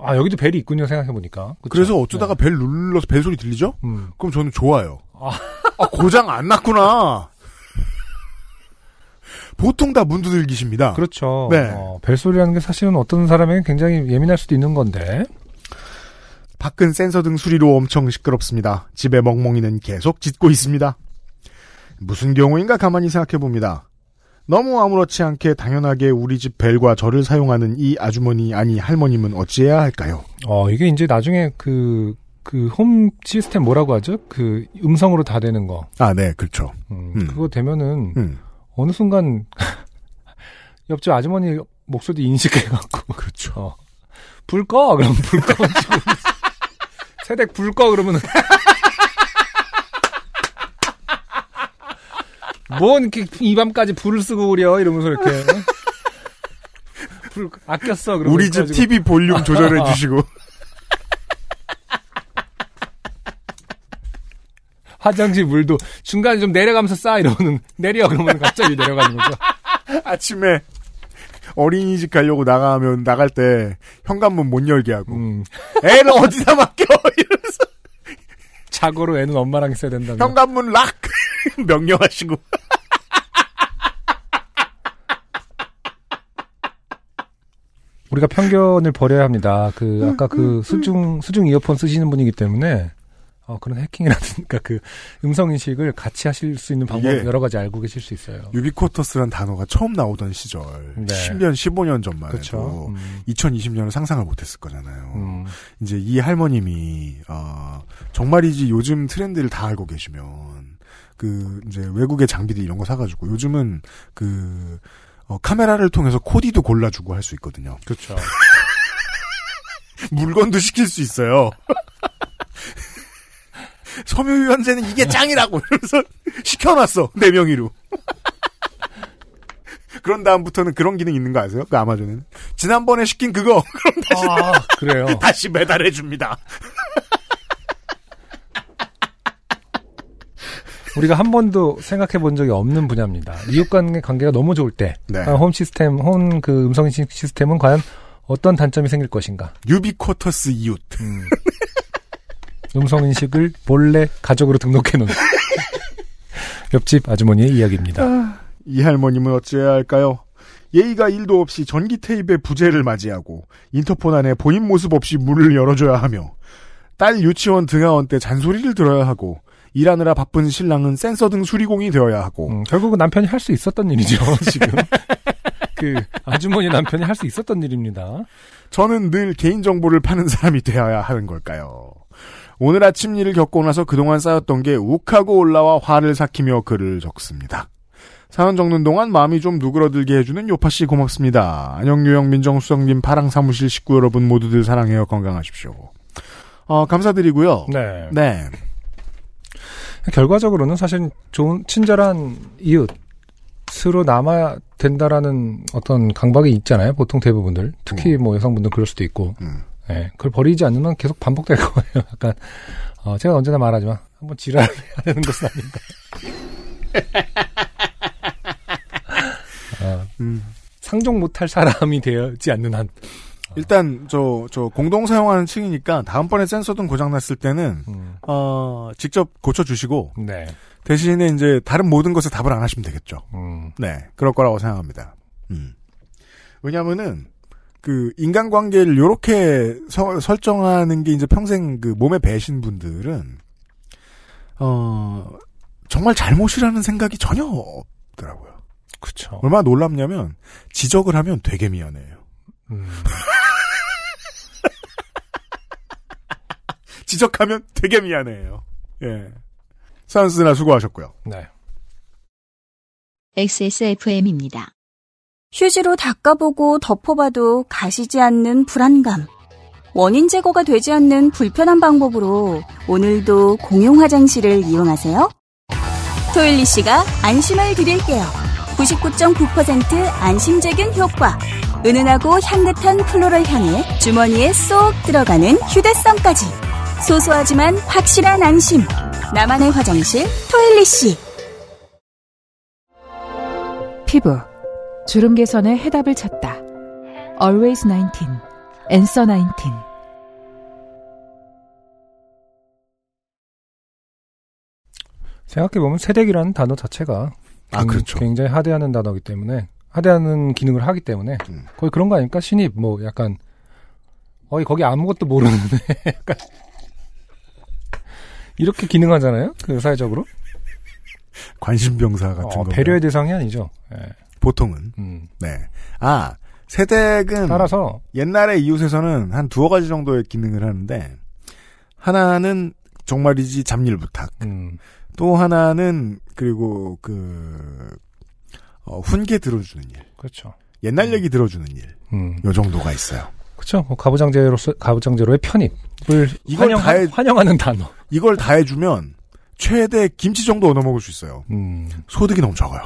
아, 여기도 벨이 있군요, 생각해보니까. 그쵸? 그래서 어쩌다가 네. 벨 눌러서 벨 소리 들리죠? 음. 그럼 저는 좋아요. 아, 아 고장 안 났구나. 보통 다 문 두들기십니다. 그렇죠. 네. 어, 벨 소리라는 게 사실은 어떤 사람에게 굉장히 예민할 수도 있는 건데. 밖은 센서 등 수리로 엄청 시끄럽습니다. 집에 멍멍이는 계속 짖고 있습니다. 무슨 경우인가 가만히 생각해봅니다. 너무 아무렇지 않게 당연하게 우리 집 벨과 저를 사용하는 이 아주머니 아니 할머님은 어찌해야 할까요? 어 이게 이제 나중에 그 그 홈 시스템 뭐라고 하죠? 그 음성으로 다 되는 거. 아, 네, 그렇죠. 음, 음. 그거 되면은 음. 어느 순간 옆집 아주머니 목소리도 인식해갖고 그렇죠. 어. 불 꺼 그럼 불 꺼. 새댁 불 꺼 그러면은. 뭔 이렇게 이 밤까지 불을 쓰고 그려 이러면서 이렇게 불 아꼈어. 우리 집 가지고. 티비 볼륨 조절해 주시고 화장실 물도 중간에 좀 내려가면서 싸 이러면 내려 그러면 갑자기 내려가는 거죠. 아침에 어린이집 가려고 나가면 나갈 때 현관문 못 열게 하고 음. 애는 어디다 맡겨 이러면서 자고로 애는 엄마랑 있어야 된다고 현관문 락 명령하시고 우리가 편견을 버려야 합니다. 그 아까 그 수중 수중 이어폰 쓰시는 분이기 때문에 어, 그런 해킹이라든가 그 음성 인식을 같이 하실 수 있는 방법 여러 가지 알고 계실 수 있어요. 유비쿼터스란 단어가 처음 나오던 시절, 네. 십 년, 십오 년 전만 해도 음. 이천이십 년을 상상을 못했을 거잖아요. 음. 이제 이 할머님이 어, 정말이지 요즘 트렌드를 다 알고 계시면. 그, 이제, 외국의 장비들 이런 거 사가지고, 요즘은, 그, 어, 카메라를 통해서 코디도 골라주고 할 수 있거든요. 그렇죠. 물건도 시킬 수 있어요. 섬유유연제는 이게 짱이라고! 이러면서 시켜놨어. 네 명이로. 그런 다음부터는 그런 기능 있는 거 아세요? 그 아마존에는? 지난번에 시킨 그거! 그럼 다시. 아, 그래요? 다시 배달해줍니다. 우리가 한 번도 생각해 본 적이 없는 분야입니다. 이웃간의 관계가 너무 좋을 때, 네. 홈 시스템, 홈 그 음성 시스템은 과연 어떤 단점이 생길 것인가? 유비쿼터스 이웃. 음. 음성 인식을 몰래 가족으로 등록해 놓은 옆집 아주머니의 이야기입니다. 아, 이 할머님은 어찌해야 할까요? 예의가 일도 없이 전기 테이프의 부재를 맞이하고 인터폰 안에 본인 모습 없이 문을 열어줘야 하며 딸 유치원 등하원 때 잔소리를 들어야 하고. 일하느라 바쁜 신랑은 센서 등 수리공이 되어야 하고 음, 결국은 남편이 할 수 있었던 일이죠. 지금 그 아주머니 남편이 할 수 있었던 일입니다. 저는 늘 개인정보를 파는 사람이 되어야 하는 걸까요? 오늘 아침 일을 겪고 나서 그동안 쌓였던 게 욱하고 올라와 화를 삭히며 글을 적습니다. 사연 적는 동안 마음이 좀 누그러들게 해주는 요파씨 고맙습니다. 안녕 유영 민정수석님 파랑사무실 식구 여러분 모두들 사랑해요. 건강하십시오. 어, 감사드리고요. 네. 네. 결과적으로는 사실 좋은 친절한 이웃으로 남아야 된다라는 어떤 강박이 있잖아요. 보통 대부분들. 특히 음. 뭐 여성분들 그럴 수도 있고. 음. 네, 그걸 버리지 않으면 계속 반복될 거예요. 약간 어, 제가 언제나 말하지만 한번 지랄해야 되는 것은 아닌가. 음. 상종 못할 사람이 되지 않는 한. 일단 저, 저 공동 사용하는 층이니까 다음번에 센서등 고장났을 때는 음. 어, 직접 고쳐주시고 네. 대신에 이제 다른 모든 것에 답을 안 하시면 되겠죠. 음. 네, 그럴 거라고 생각합니다. 음. 왜냐하면은 그 인간관계를 이렇게 설정하는 게 이제 평생 그 몸에 배신 분들은 어 정말 잘못이라는 생각이 전혀 없더라고요. 그렇죠. 얼마나 놀랍냐면 지적을 하면 되게 미안해요. 음. 지적하면 되게 미안해요. 예. 사연쓰느라 수고하셨고요. 네. 엑스에스에프엠입니다. 휴지로 닦아보고 덮어봐도 가시지 않는 불안감. 원인 제거가 되지 않는 불편한 방법으로 오늘도 공용 화장실을 이용하세요. 토일리시가 안심을 드릴게요. 구십구 점 구 퍼센트 안심제균 효과. 은은하고 향긋한 플로럴 향에 주머니에 쏙 들어가는 휴대성까지. 소소하지만 확실한 안심. 나만의 화장실 토일리시. 피부 주름 개선의 해답을 찾다. Always 나인틴, 앤서나인틴. 생각해보면 세대기라는 단어 자체가 아, 굉장히, 그렇죠. 굉장히 하대하는 단어이기 때문에 하대하는 기능을 하기 때문에 음. 거의 그런 거 아닙니까? 신입 뭐 약간 어이 거기 아무것도 모르는데 약간 이렇게 기능하잖아요? 그 사회적으로 관심병사 같은 어, 거 배려의 대상이 아니죠. 네. 보통은 음. 네. 아 세댁은 따라서 옛날에 이웃에서는 한 두어 가지 정도의 기능을 하는데 하나는 정말이지 잡일 부탁. 음. 또 하나는 그리고 그 어, 훈계 들어주는 일. 그렇죠. 옛날 얘기 들어주는 일. 음. 요 정도가 있어요. 그렇죠. 뭐 가부장제로서 가부장제로의 편입을 이걸 환영, 다 해, 환영하는 단어. 이걸 다 해주면 최대 김치 정도 얻어 먹을 수 있어요. 음. 소득이 너무 적어요.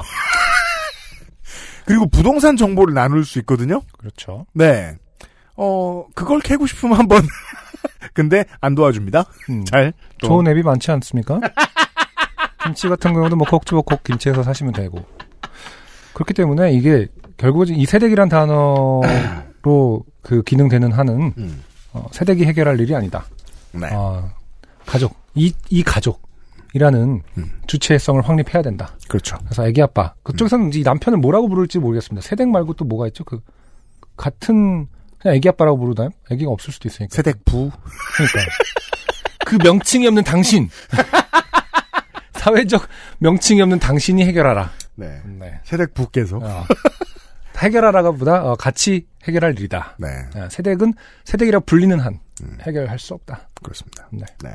그리고 부동산 정보를 나눌 수 있거든요. 그렇죠. 네. 어 그걸 캐고 싶으면 한번. 근데 안 도와줍니다. 음. 잘. 또. 좋은 앱이 많지 않습니까? 김치 같은 경우도 뭐 콕지버콕 김치에서 사시면 되고. 그렇기 때문에 이게 결국 이 세대기란 단어로 그 기능되는 한은 음. 어, 세대기 해결할 일이 아니다. 네. 어, 가족 이, 이 가족이라는 음. 주체성을 확립해야 된다. 그렇죠. 그래서 아기 아빠 그쪽에서는 음. 이제 남편을 뭐라고 부를지 모르겠습니다. 세댁 말고 또 뭐가 있죠? 그 같은 그냥 아기 아빠라고 부르나요? 아기가 없을 수도 있으니까. 세댁 부. 그러니까 그 명칭이 없는 당신. 사회적 명칭이 없는 당신이 해결하라. 네. 네. 세댁부께서. 어. 해결하라가 보다 어, 같이 해결할 일이다. 네. 네. 세댁은 세댁이라 불리는 한 음. 해결할 수 없다. 그렇습니다. 네. 네.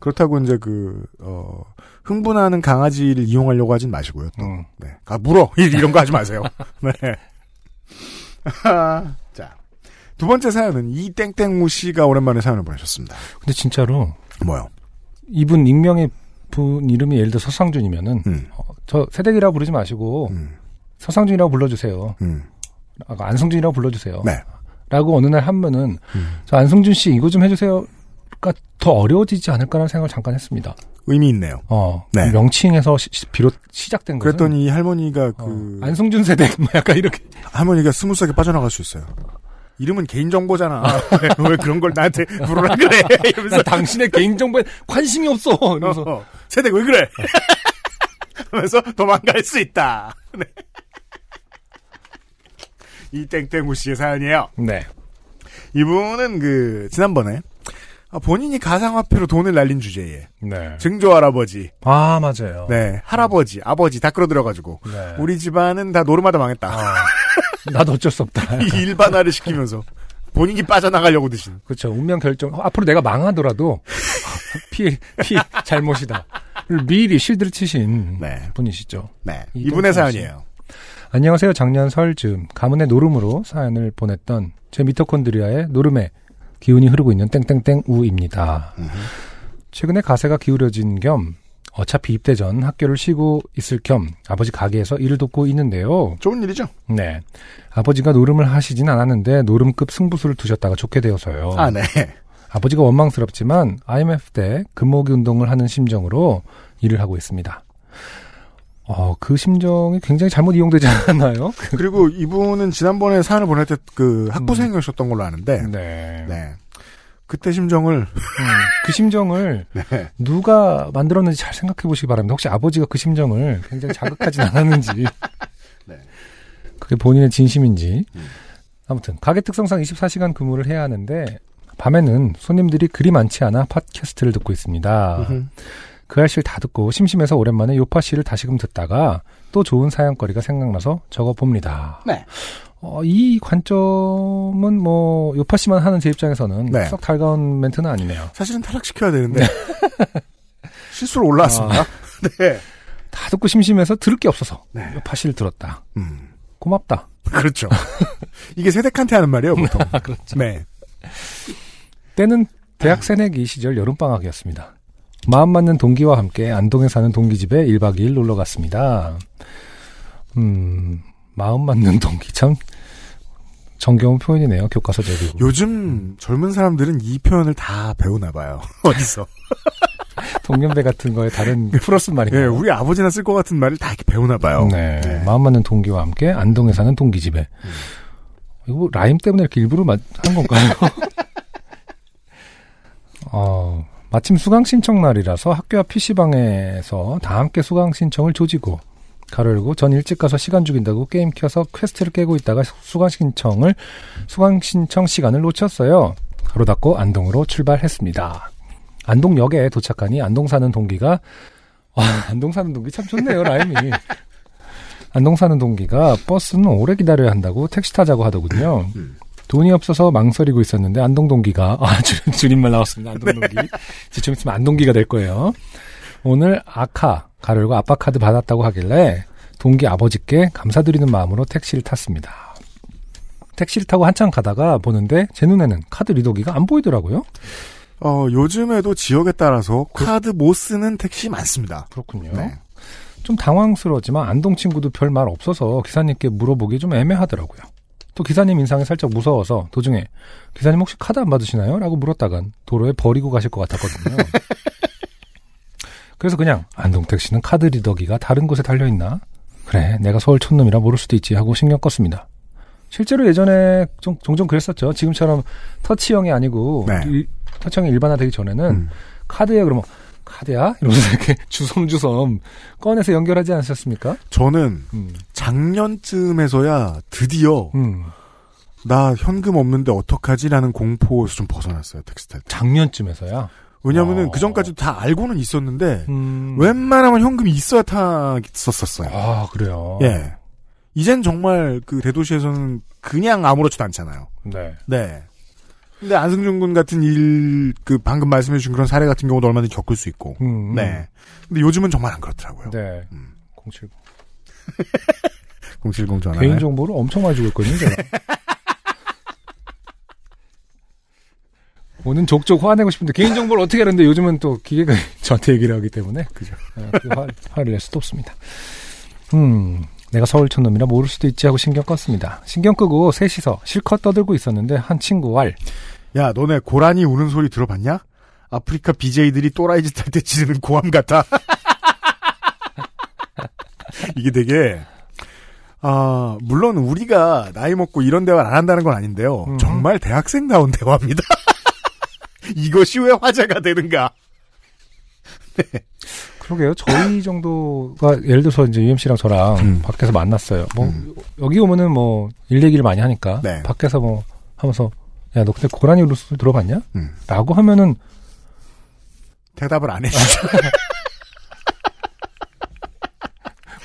그렇다고 이제 그, 어, 흥분하는 강아지를 이용하려고 하진 마시고요. 또. 음. 네. 가, 물어! 이런 거 하지 마세요. 네. 자. 두 번째 사연은 이 땡땡우 씨가 오랜만에 사연을 보내셨습니다. 근데 진짜로. 뭐요? 이분 익명의 분 이름이 예를 들어 서상준이면은 음. 어, 저 세댁이라고 부르지 마시고 음. 서상준이라고 불러주세요. 음. 아, 안승준이라고 불러주세요. 네. 라고 어느 날 하면은 음. 저 안승준 씨 이거 좀 해주세요가 더 어려워지지 않을까라는 생각을 잠깐 했습니다. 의미 있네요. 어, 네. 명칭에서 시, 비롯 시작된 거죠. 그랬더니 것은, 할머니가 그 어, 안승준 세댁 뭐 약간 이렇게 할머니가 스무스하게 빠져나갈 수 있어요. 이름은 개인정보잖아. 왜 그런 걸 나한테 부르라 그래? 이러면서 당신의 개인정보에 관심이 없어. 이러면서 어, 어. 세대 왜 그래? 하면서 도망갈 수 있다. 네. 이 땡땡우 씨의 사연이에요. 네. 이분은 그 지난번에 본인이 가상화폐로 돈을 날린 주제에 네. 증조할아버지. 아 맞아요. 네 할아버지, 아버지 다 끌어들여가지고 네. 우리 집안은 다 노름하다 망했다. 아. 나도 어쩔 수 없다. 일반화를 시키면서 본인이 빠져나가려고 드신. 그렇죠. 운명 결정. 앞으로 내가 망하더라도 피해 피 잘못이다. 미리 실드를 치신 네. 분이시죠. 네. 이분의 사연이에요. 안녕하세요. 작년 설쯤 가문의 노름으로 사연을 보냈던 제 미토콘드리아의 노름에 기운이 흐르고 있는 땡땡땡 우입니다. 음흠. 최근에 가세가 기울어진 겸 어차피 입대 전 학교를 쉬고 있을 겸 아버지 가게에서 일을 돕고 있는데요. 좋은 일이죠. 네. 아버지가 노름을 하시진 않았는데 노름급 승부수를 두셨다가 좋게 되어서요. 아, 네. 아버지가 원망스럽지만 아이엠에프 때 금모기 운동을 하는 심정으로 일을 하고 있습니다. 어, 그 심정이 굉장히 잘못 이용되지 않았나요? 그리고 이분은 지난번에 사연을 보낼 때 그 학부생이셨던 걸로 아는데. 네. 네. 그때 심정을. 음, 그 심정을. 네. 누가 만들었는지 잘 생각해 보시기 바랍니다. 혹시 아버지가 그 심정을 굉장히 자극하진 않았는지. 네. 그게 본인의 진심인지. 음. 아무튼, 가게 특성상 이십사 시간 근무를 해야 하는데, 밤에는 손님들이 그리 많지 않아 팟캐스트를 듣고 있습니다. 으흠. 그 알씨를 다 듣고 심심해서 오랜만에 요파 씨를 다시금 듣다가 또 좋은 사연거리가 생각나서 적어봅니다. 네. 어, 이 관점은 뭐 요파 씨만 하는 제 입장에서는 네. 썩 달가운 멘트는 아니네요. 사실은 타락시켜야 되는데 실수로 올라왔습니다. 아, 네. 다 듣고 심심해서 들을 게 없어서 네. 요파 씨를 들었다. 음. 고맙다. 그렇죠. 이게 세댁한테 하는 말이에요, 보통. 그렇죠. 네. 때는 대학 새내기 시절 여름방학이었습니다. 마음 맞는 동기와 함께 안동에 사는 동기집에 일박 이일 놀러갔습니다. 음, 마음 맞는 동기 참 정겨운 표현이네요. 교과서적이고. 요즘 젊은 사람들은 이 표현을 다 배우나 봐요. 어디서. 동년배 같은 거에 다른 플러스 말이에요. 네, 우리 아버지나 쓸 것 같은 말을 다 이렇게 배우나 봐요. 네, 네. 마음 맞는 동기와 함께 안동에 사는 동기집에. 음. 이거 라임 때문에 이렇게 일부러 한 건가요? 어, 마침 수강 신청 날이라서 학교 앞 피시방에서 다 함께 수강 신청을 조지고 가르고 전 일찍 가서 시간 죽인다고 게임 켜서 퀘스트를 깨고 있다가 수강 신청을 수강 신청 시간을 놓쳤어요. 가로 닫고 안동으로 출발했습니다. 안동역에 도착하니 안동 사는 동기가 와, 안동 사는 동기 참 좋네요, 라임이. 안동 사는 동기가 버스는 오래 기다려야 한다고 택시 타자고 하더군요. 돈이 없어서 망설이고 있었는데 안동 동기가 아 줄, 줄임말 나왔습니다. 안동 동기. 이제 좀 있으면 안동기가 될 거예요. 오늘 아카 가려고 아빠 카드 받았다고 하길래 동기 아버지께 감사드리는 마음으로 택시를 탔습니다. 택시를 타고 한참 가다가 보는데 제 눈에는 카드 리더기가 안 보이더라고요. 어 요즘에도 지역에 따라서 그, 카드 못 쓰는 택시 많습니다. 그렇군요. 네. 좀 당황스러웠지만 안동 친구도 별 말 없어서 기사님께 물어보기 좀 애매하더라고요. 또 기사님 인상이 살짝 무서워서 도중에 기사님 혹시 카드 안 받으시나요? 라고 물었다간 도로에 버리고 가실 것 같았거든요. 그래서 그냥 안동 택시는 카드 리더기가 다른 곳에 달려있나? 그래 내가 서울 촌놈이라 모를 수도 있지 하고 신경 껐습니다. 실제로 예전에 좀, 종종 그랬었죠. 지금처럼 터치형이 아니고 네. 일, 터치형이 일반화되기 전에는 음. 카드에 그러면 카드야? 이러면서 이렇게 주섬주섬 꺼내서 연결하지 않으셨습니까? 저는 음. 작년쯤에서야 드디어 음. 나 현금 없는데 어떡하지라는 공포에서 좀 벗어났어요. 택시 탈 때. 작년쯤에서야? 왜냐하면 어. 그전까지 다 알고는 있었는데 음. 웬만하면 현금이 있어야 탔었었어요. 아 그래요? 예. 이젠 정말 그 대도시에서는 그냥 아무렇지도 않잖아요. 네. 네. 근데 안승준 군 같은 일, 그 방금 말씀해주신 그런 사례 같은 경우도 얼마든지 겪을 수 있고, 음, 음. 네. 근데 요즘은 정말 안 그렇더라고요. 네. 음. 공칠공. 공칠공 전화. 개인 정보를 엄청 많이 주고 있거든요. 제가. 오는 족족 화내고 싶은데 개인 정보를 어떻게 하는데 요즘은 또 기계가 저한테 얘기를 하기 때문에 그죠. 아, 그 화, 화를 낼 수도 없습니다. 음. 내가 서울촌놈이라 모를 수도 있지 하고 신경 껐습니다. 신경 끄고 셋이서 실컷 떠들고 있었는데 한 친구 알. 야 너네 고라니 우는 소리 들어봤냐? 아프리카 비제이들이 또라이 짓 할 때 지르는 고함 같아. 이게 되게 아 물론 우리가 나이 먹고 이런 대화를 안 한다는 건 아닌데요. 음. 정말 대학생다운 대화입니다. 이것이 왜 화제가 되는가. 네. 그러게요. 저희 정도가, 예를 들어서 이제 유엠씨랑 저랑 음. 밖에서 만났어요. 뭐, 음. 여기 오면은 뭐, 일 얘기를 많이 하니까. 네. 밖에서 뭐, 하면서, 야, 너 근데 고라니 우는 소리 들어봤냐? 음. 라고 하면은. 대답을 안 해주죠.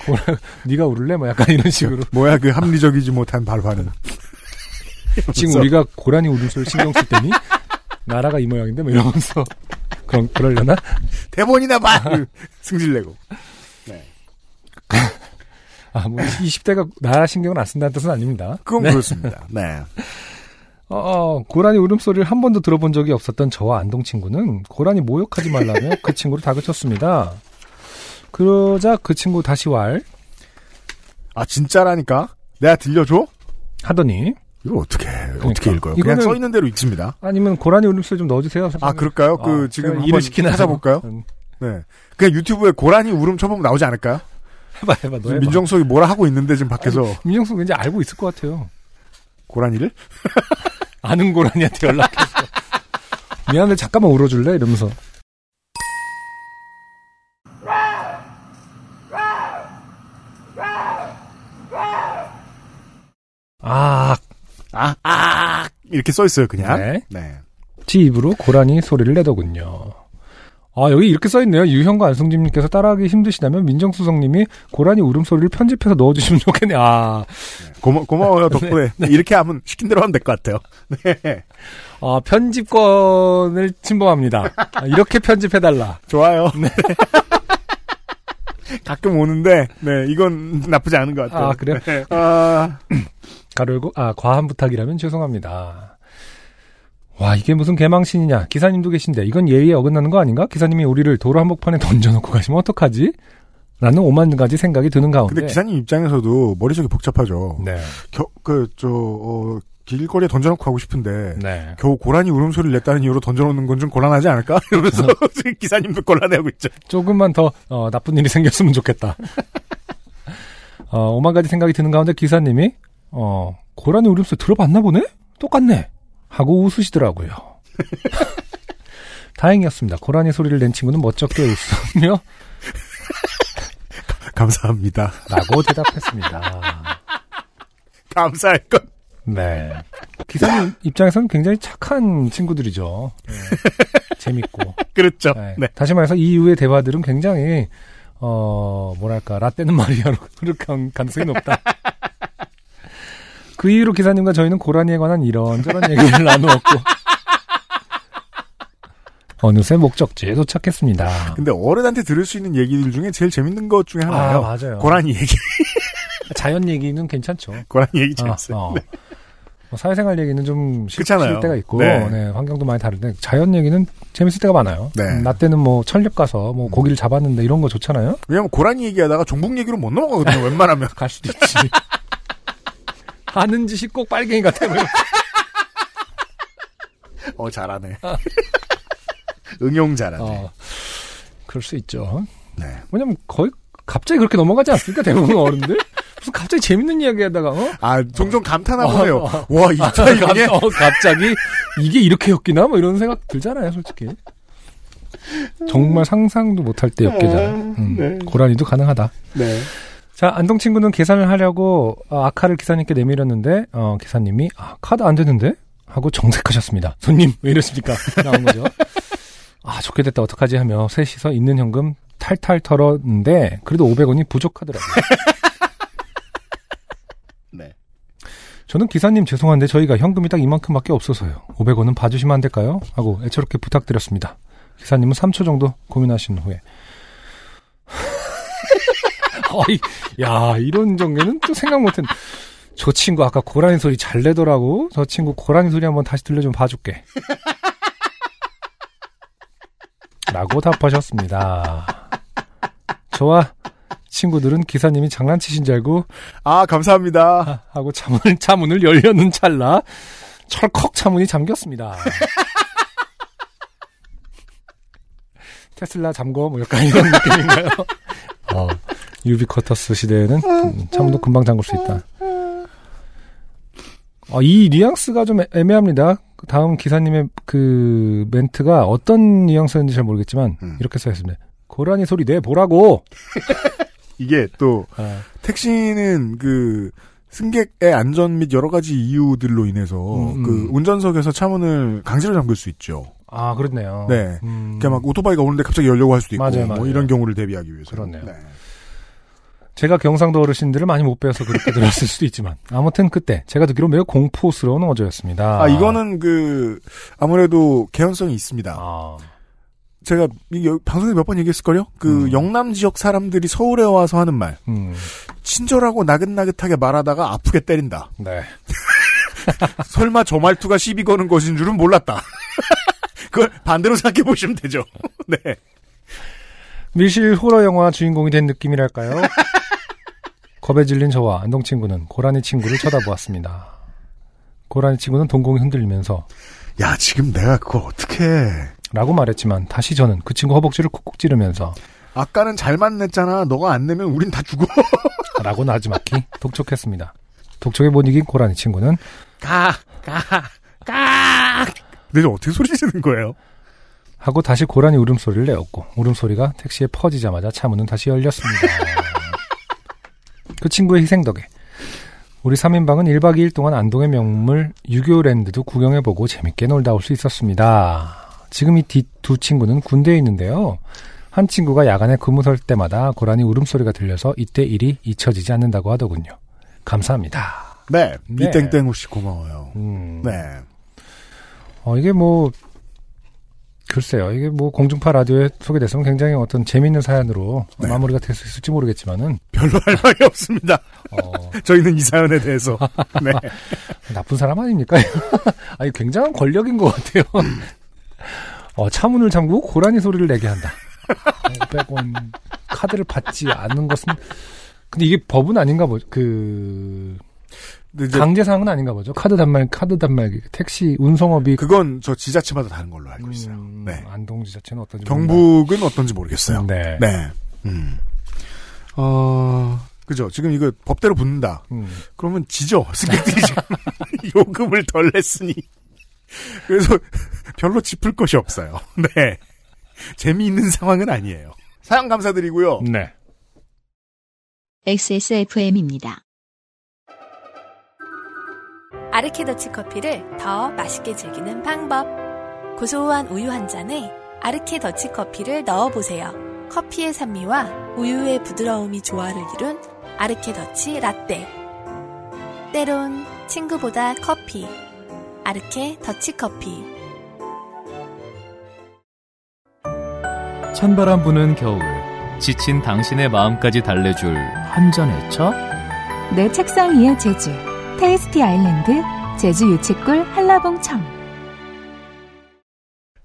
고라, 니가 울래? 뭐 약간 이런 식으로. 뭐야, 그 합리적이지 못한 발화는. 지금 우리가 고라니 우는 소리 신경 쓸 때니? 나라가 이 모양인데? 뭐 이러면서. 그럼 그러려나? 대본이나 봐. 승질내고. 네. 아, 뭐 이십 대가 나라 신경을 안 쓴다는 뜻은 아닙니다. 그건 네. 그렇습니다. 네. 어, 고라니 울음소리를 한 번도 들어본 적이 없었던 저와 안동 친구는 고라니 모욕하지 말라며 그 친구를 다그쳤습니다. 그러자 그 친구 다시 왈. 아, 진짜라니까? 내가 들려줘? 하더니 이걸 어떻게, 그러니까. 어떻게 읽어요? 그냥 써 있는 대로 읽습니다. 아니면 고라니 울음소리 좀 넣어주세요. 선생님. 아, 그럴까요? 아, 그, 지금 일을 시키나 찾아볼까요? 음. 네. 그냥 유튜브에 고라니 울음 쳐보면 나오지 않을까요? 해봐 해봐 너 해봐. 민정수석이 뭐라 하고 있는데 지금 밖에서. 아니, 민정수석 왠지 알고 있을 것 같아요. 고라니를? 아는 고라니한테 연락했어. 미안해 잠깐만 울어줄래? 이러면서. 아, 아, 아, 이렇게 써있어요, 그냥. 네. 네. 지 입으로 고라니 소리를 내더군요. 아, 여기 이렇게 써있네요. 유형과 안승준님께서 따라하기 힘드시다면 민정수석님이 고라니 울음소리를 편집해서 넣어주시면 좋겠네요. 아. 고마, 고마워요, 덕분에. 네. 이렇게 하면, 시킨 대로 하면 될 것 같아요. 네. 아, 편집권을 침범합니다. 아, 이렇게 편집해달라. 좋아요. 네. 가끔 오는데, 네, 이건 나쁘지 않은 것 같아요. 아, 그래요? 네. 아. 가르고, 아, 과한 부탁이라면 죄송합니다. 와, 이게 무슨 개망신이냐. 기사님도 계신데, 이건 예의에 어긋나는 거 아닌가? 기사님이 우리를 도로 한복판에 던져놓고 가시면 어떡하지? 라는 오만 가지 생각이 드는 가운데. 근데 기사님 입장에서도 머릿속이 복잡하죠. 네. 겨, 그, 저, 어, 길거리에 던져놓고 가고 싶은데, 네. 겨우 고라니 울음소리를 냈다는 이유로 던져놓는 건 좀 곤란하지 않을까? 이러면서 기사님도 곤란해하고 있죠. 조금만 더, 어, 나쁜 일이 생겼으면 좋겠다. 어, 오만 가지 생각이 드는 가운데 기사님이, 어, 고라니 울음소리 들어봤나 보네? 똑같네. 하고 웃으시더라고요. 다행이었습니다. 고라니 소리를 낸 친구는 멋쩍게 웃으며 감사합니다. 라고 대답했습니다. 감사할 것. 네. 기사님 입장에서는 굉장히 착한 친구들이죠. 네. 재밌고. 그렇죠. 네. 네. 다시 말해서 이 이후의 대화들은 굉장히 어, 뭐랄까 라떼는 마리아로 흐를 가능성이 높다. 그 이후로 기사님과 저희는 고라니에 관한 이런저런 얘기를 나누었고 어느새 목적지에 도착했습니다. 근데 어른한테 들을 수 있는 얘기들 중에 제일 재밌는 것 중에 하나예요. 아, 맞아요. 고라니 얘기. 자연 얘기는 괜찮죠. 고라니 얘기 재밌어요. 아, 어. 네. 뭐 사회생활 얘기는 좀 쉴 때가 있고 네. 네, 환경도 많이 다른데 자연 얘기는 재밌을 때가 많아요. 네. 음, 나 때는 뭐 천립 가서 뭐 고기를 잡았는데 이런 거 좋잖아요. 왜냐면 고라니 얘기하다가 종북 얘기로 못 넘어가거든요. 웬만하면. 갈 수도 있지. 하는 짓이 꼭 빨갱이 같아요. 어, 잘하네. 아. 응용 잘하네. 어, 그럴 수 있죠. 네. 왜냐면 거의 갑자기 그렇게 넘어가지 않습니까? 대부분 어른들? 무슨 갑자기 재밌는 이야기 하다가, 어? 아, 종종 감탄하고 해요. 어, 어. 와, 이 타이밍에. 아, 어, 갑자기 이게 이렇게였기나? 뭐 이런 생각 들잖아요, 솔직히. 정말 상상도 못할 때였기잖아요. 음, 네. 고라니도 가능하다. 네. 자, 안동 친구는 계산을 하려고 아카를 기사님께 내밀었는데 어, 기사님이 아, 카드 안 되는데? 하고 정색하셨습니다. 손님 왜 이러십니까? 나온 거죠. 아, 좋게 됐다 어떡하지 하며 셋이서 있는 현금 탈탈 털었는데 그래도 오백 원이 부족하더라고요. 네. 저는 기사님 죄송한데 저희가 현금이 딱 이만큼밖에 없어서요. 오백 원은 봐주시면 안 될까요? 하고 애처롭게 부탁드렸습니다. 기사님은 삼 초 정도 고민하신 후에 어이, 야, 이런 전개는 또 생각 못했네. 저 친구 아까 고라니 소리 잘 내더라고. 저 친구 고라니 소리 한번 다시 들려 좀 봐줄게. 라고 답하셨습니다. 저와 친구들은 기사님이 장난치신 줄 알고 아, 감사합니다. 하고 차문을, 차문을 열려는 찰나 철컥 차문이 잠겼습니다. 테슬라 잠궈 약간 이런 느낌인가요? 어. 유비쿼터스 시대에는 차문도 금방 잠글 수 있다. 아, 이 뉘앙스가 좀 애매합니다. 다음 기사님의 그 멘트가 어떤 뉘앙스였는지 잘 모르겠지만 음. 이렇게 써있습니다. 고라니 소리 내보라고. 이게 또 아. 택시는 그 승객의 안전 및 여러 가지 이유들로 인해서 음. 그 운전석에서 차문을 강제로 잠글 수 있죠. 아, 그렇네요. 네, 음. 그러니까 막 오토바이가 오는데 갑자기 열려고 할 수도 있고 맞아요, 맞아요. 뭐 이런 경우를 대비하기 위해서. 그렇네요. 네. 제가 경상도 어르신들을 많이 못 배워서 그렇게 들었을 수도 있지만 아무튼 그때 제가 듣기로 매우 공포스러운 어조였습니다. 아, 이거는 그 아무래도 개연성이 있습니다. 아. 제가 방송에서 몇 번 얘기했을걸요? 그 음. 영남 지역 사람들이 서울에 와서 하는 말. 음. 친절하고 나긋나긋하게 말하다가 아프게 때린다. 네. 설마 저 말투가 시비 거는 것인 줄은 몰랐다. 그걸 반대로 생각해 보시면 되죠. 네. 밀실 호러 영화 주인공이 된 느낌이랄까요? 겁에 질린 저와 안동 친구는 고라니 친구를 쳐다보았습니다. 고라니 친구는 동공이 흔들리면서 야, 지금 내가 그걸 어떻게 해? 라고 말했지만 다시 저는 그 친구 허벅지를 콕콕 찌르면서 아까는 잘만 냈잖아. 너가 안 내면 우린 다 죽어. 라고 나지막히 독촉했습니다. 독촉에 못 이긴 고라니 친구는 가! 가! 가! 근데 어떻게 소리 지르는 거예요? 하고 다시 고라니 울음소리를 내었고 울음소리가 택시에 퍼지자마자 차 문은 다시 열렸습니다. 그 친구의 희생 덕에 우리 삼 인방은 일 박 이 일 동안 안동의 명물 유교랜드도 구경해보고 재밌게 놀다 올 수 있었습니다. 지금 이 두 친구는 군대에 있는데요. 한 친구가 야간에 근무 설 때마다 고라니 울음소리가 들려서 이때 일이 잊혀지지 않는다고 하더군요. 감사합니다. 네. 네. 이땡땡우 씨 고마워요. 음. 네. 어, 이게 뭐, 글쎄요. 이게 뭐, 공중파 라디오에 소개됐으면 굉장히 어떤 재밌는 사연으로 네. 마무리가 될 수 있을지 모르겠지만은. 별로 할 말이 없습니다. 어. 저희는 이 사연에 대해서. 네. 나쁜 사람 아닙니까? 아니, 굉장한 권력인 것 같아요. 어, 차 문을 잠그고 고라니 소리를 내게 한다. 오백 원 카드를 받지 않는 것은. 근데 이게 법은 아닌가 보죠. 그 강제사항은 아닌가 보죠. 카드 단말, 카드 단말기, 택시 운송업이 그건 저 지자체마다 다른 걸로 알고 있어요. 음, 네. 안동 지자체는 어떤지 경북은 몰라. 어떤지 모르겠어요. 네. 네. 음. 어, 그죠. 지금 이거 법대로 붙는다. 음. 그러면 지죠. 승객들이 요금을 덜 냈으니 그래서 별로 짚을 것이 없어요. 네. 재미있는 상황은 아니에요. 사연 감사드리고요. 네. 엑스에스에프엠입니다. 아르케 더치커피를 더 맛있게 즐기는 방법. 고소한 우유 한 잔에 아르케 더치커피를 넣어보세요. 커피의 산미와 우유의 부드러움이 조화를 이룬 아르케 더치 라떼. 때론 친구보다 커피. 아르케 더치커피. 찬바람 부는 겨울. 지친 당신의 마음까지 달래줄 한 잔의 차? 내 책상 위의 제주, 테이스티 아일랜드, 제주 유채꿀 한라봉청.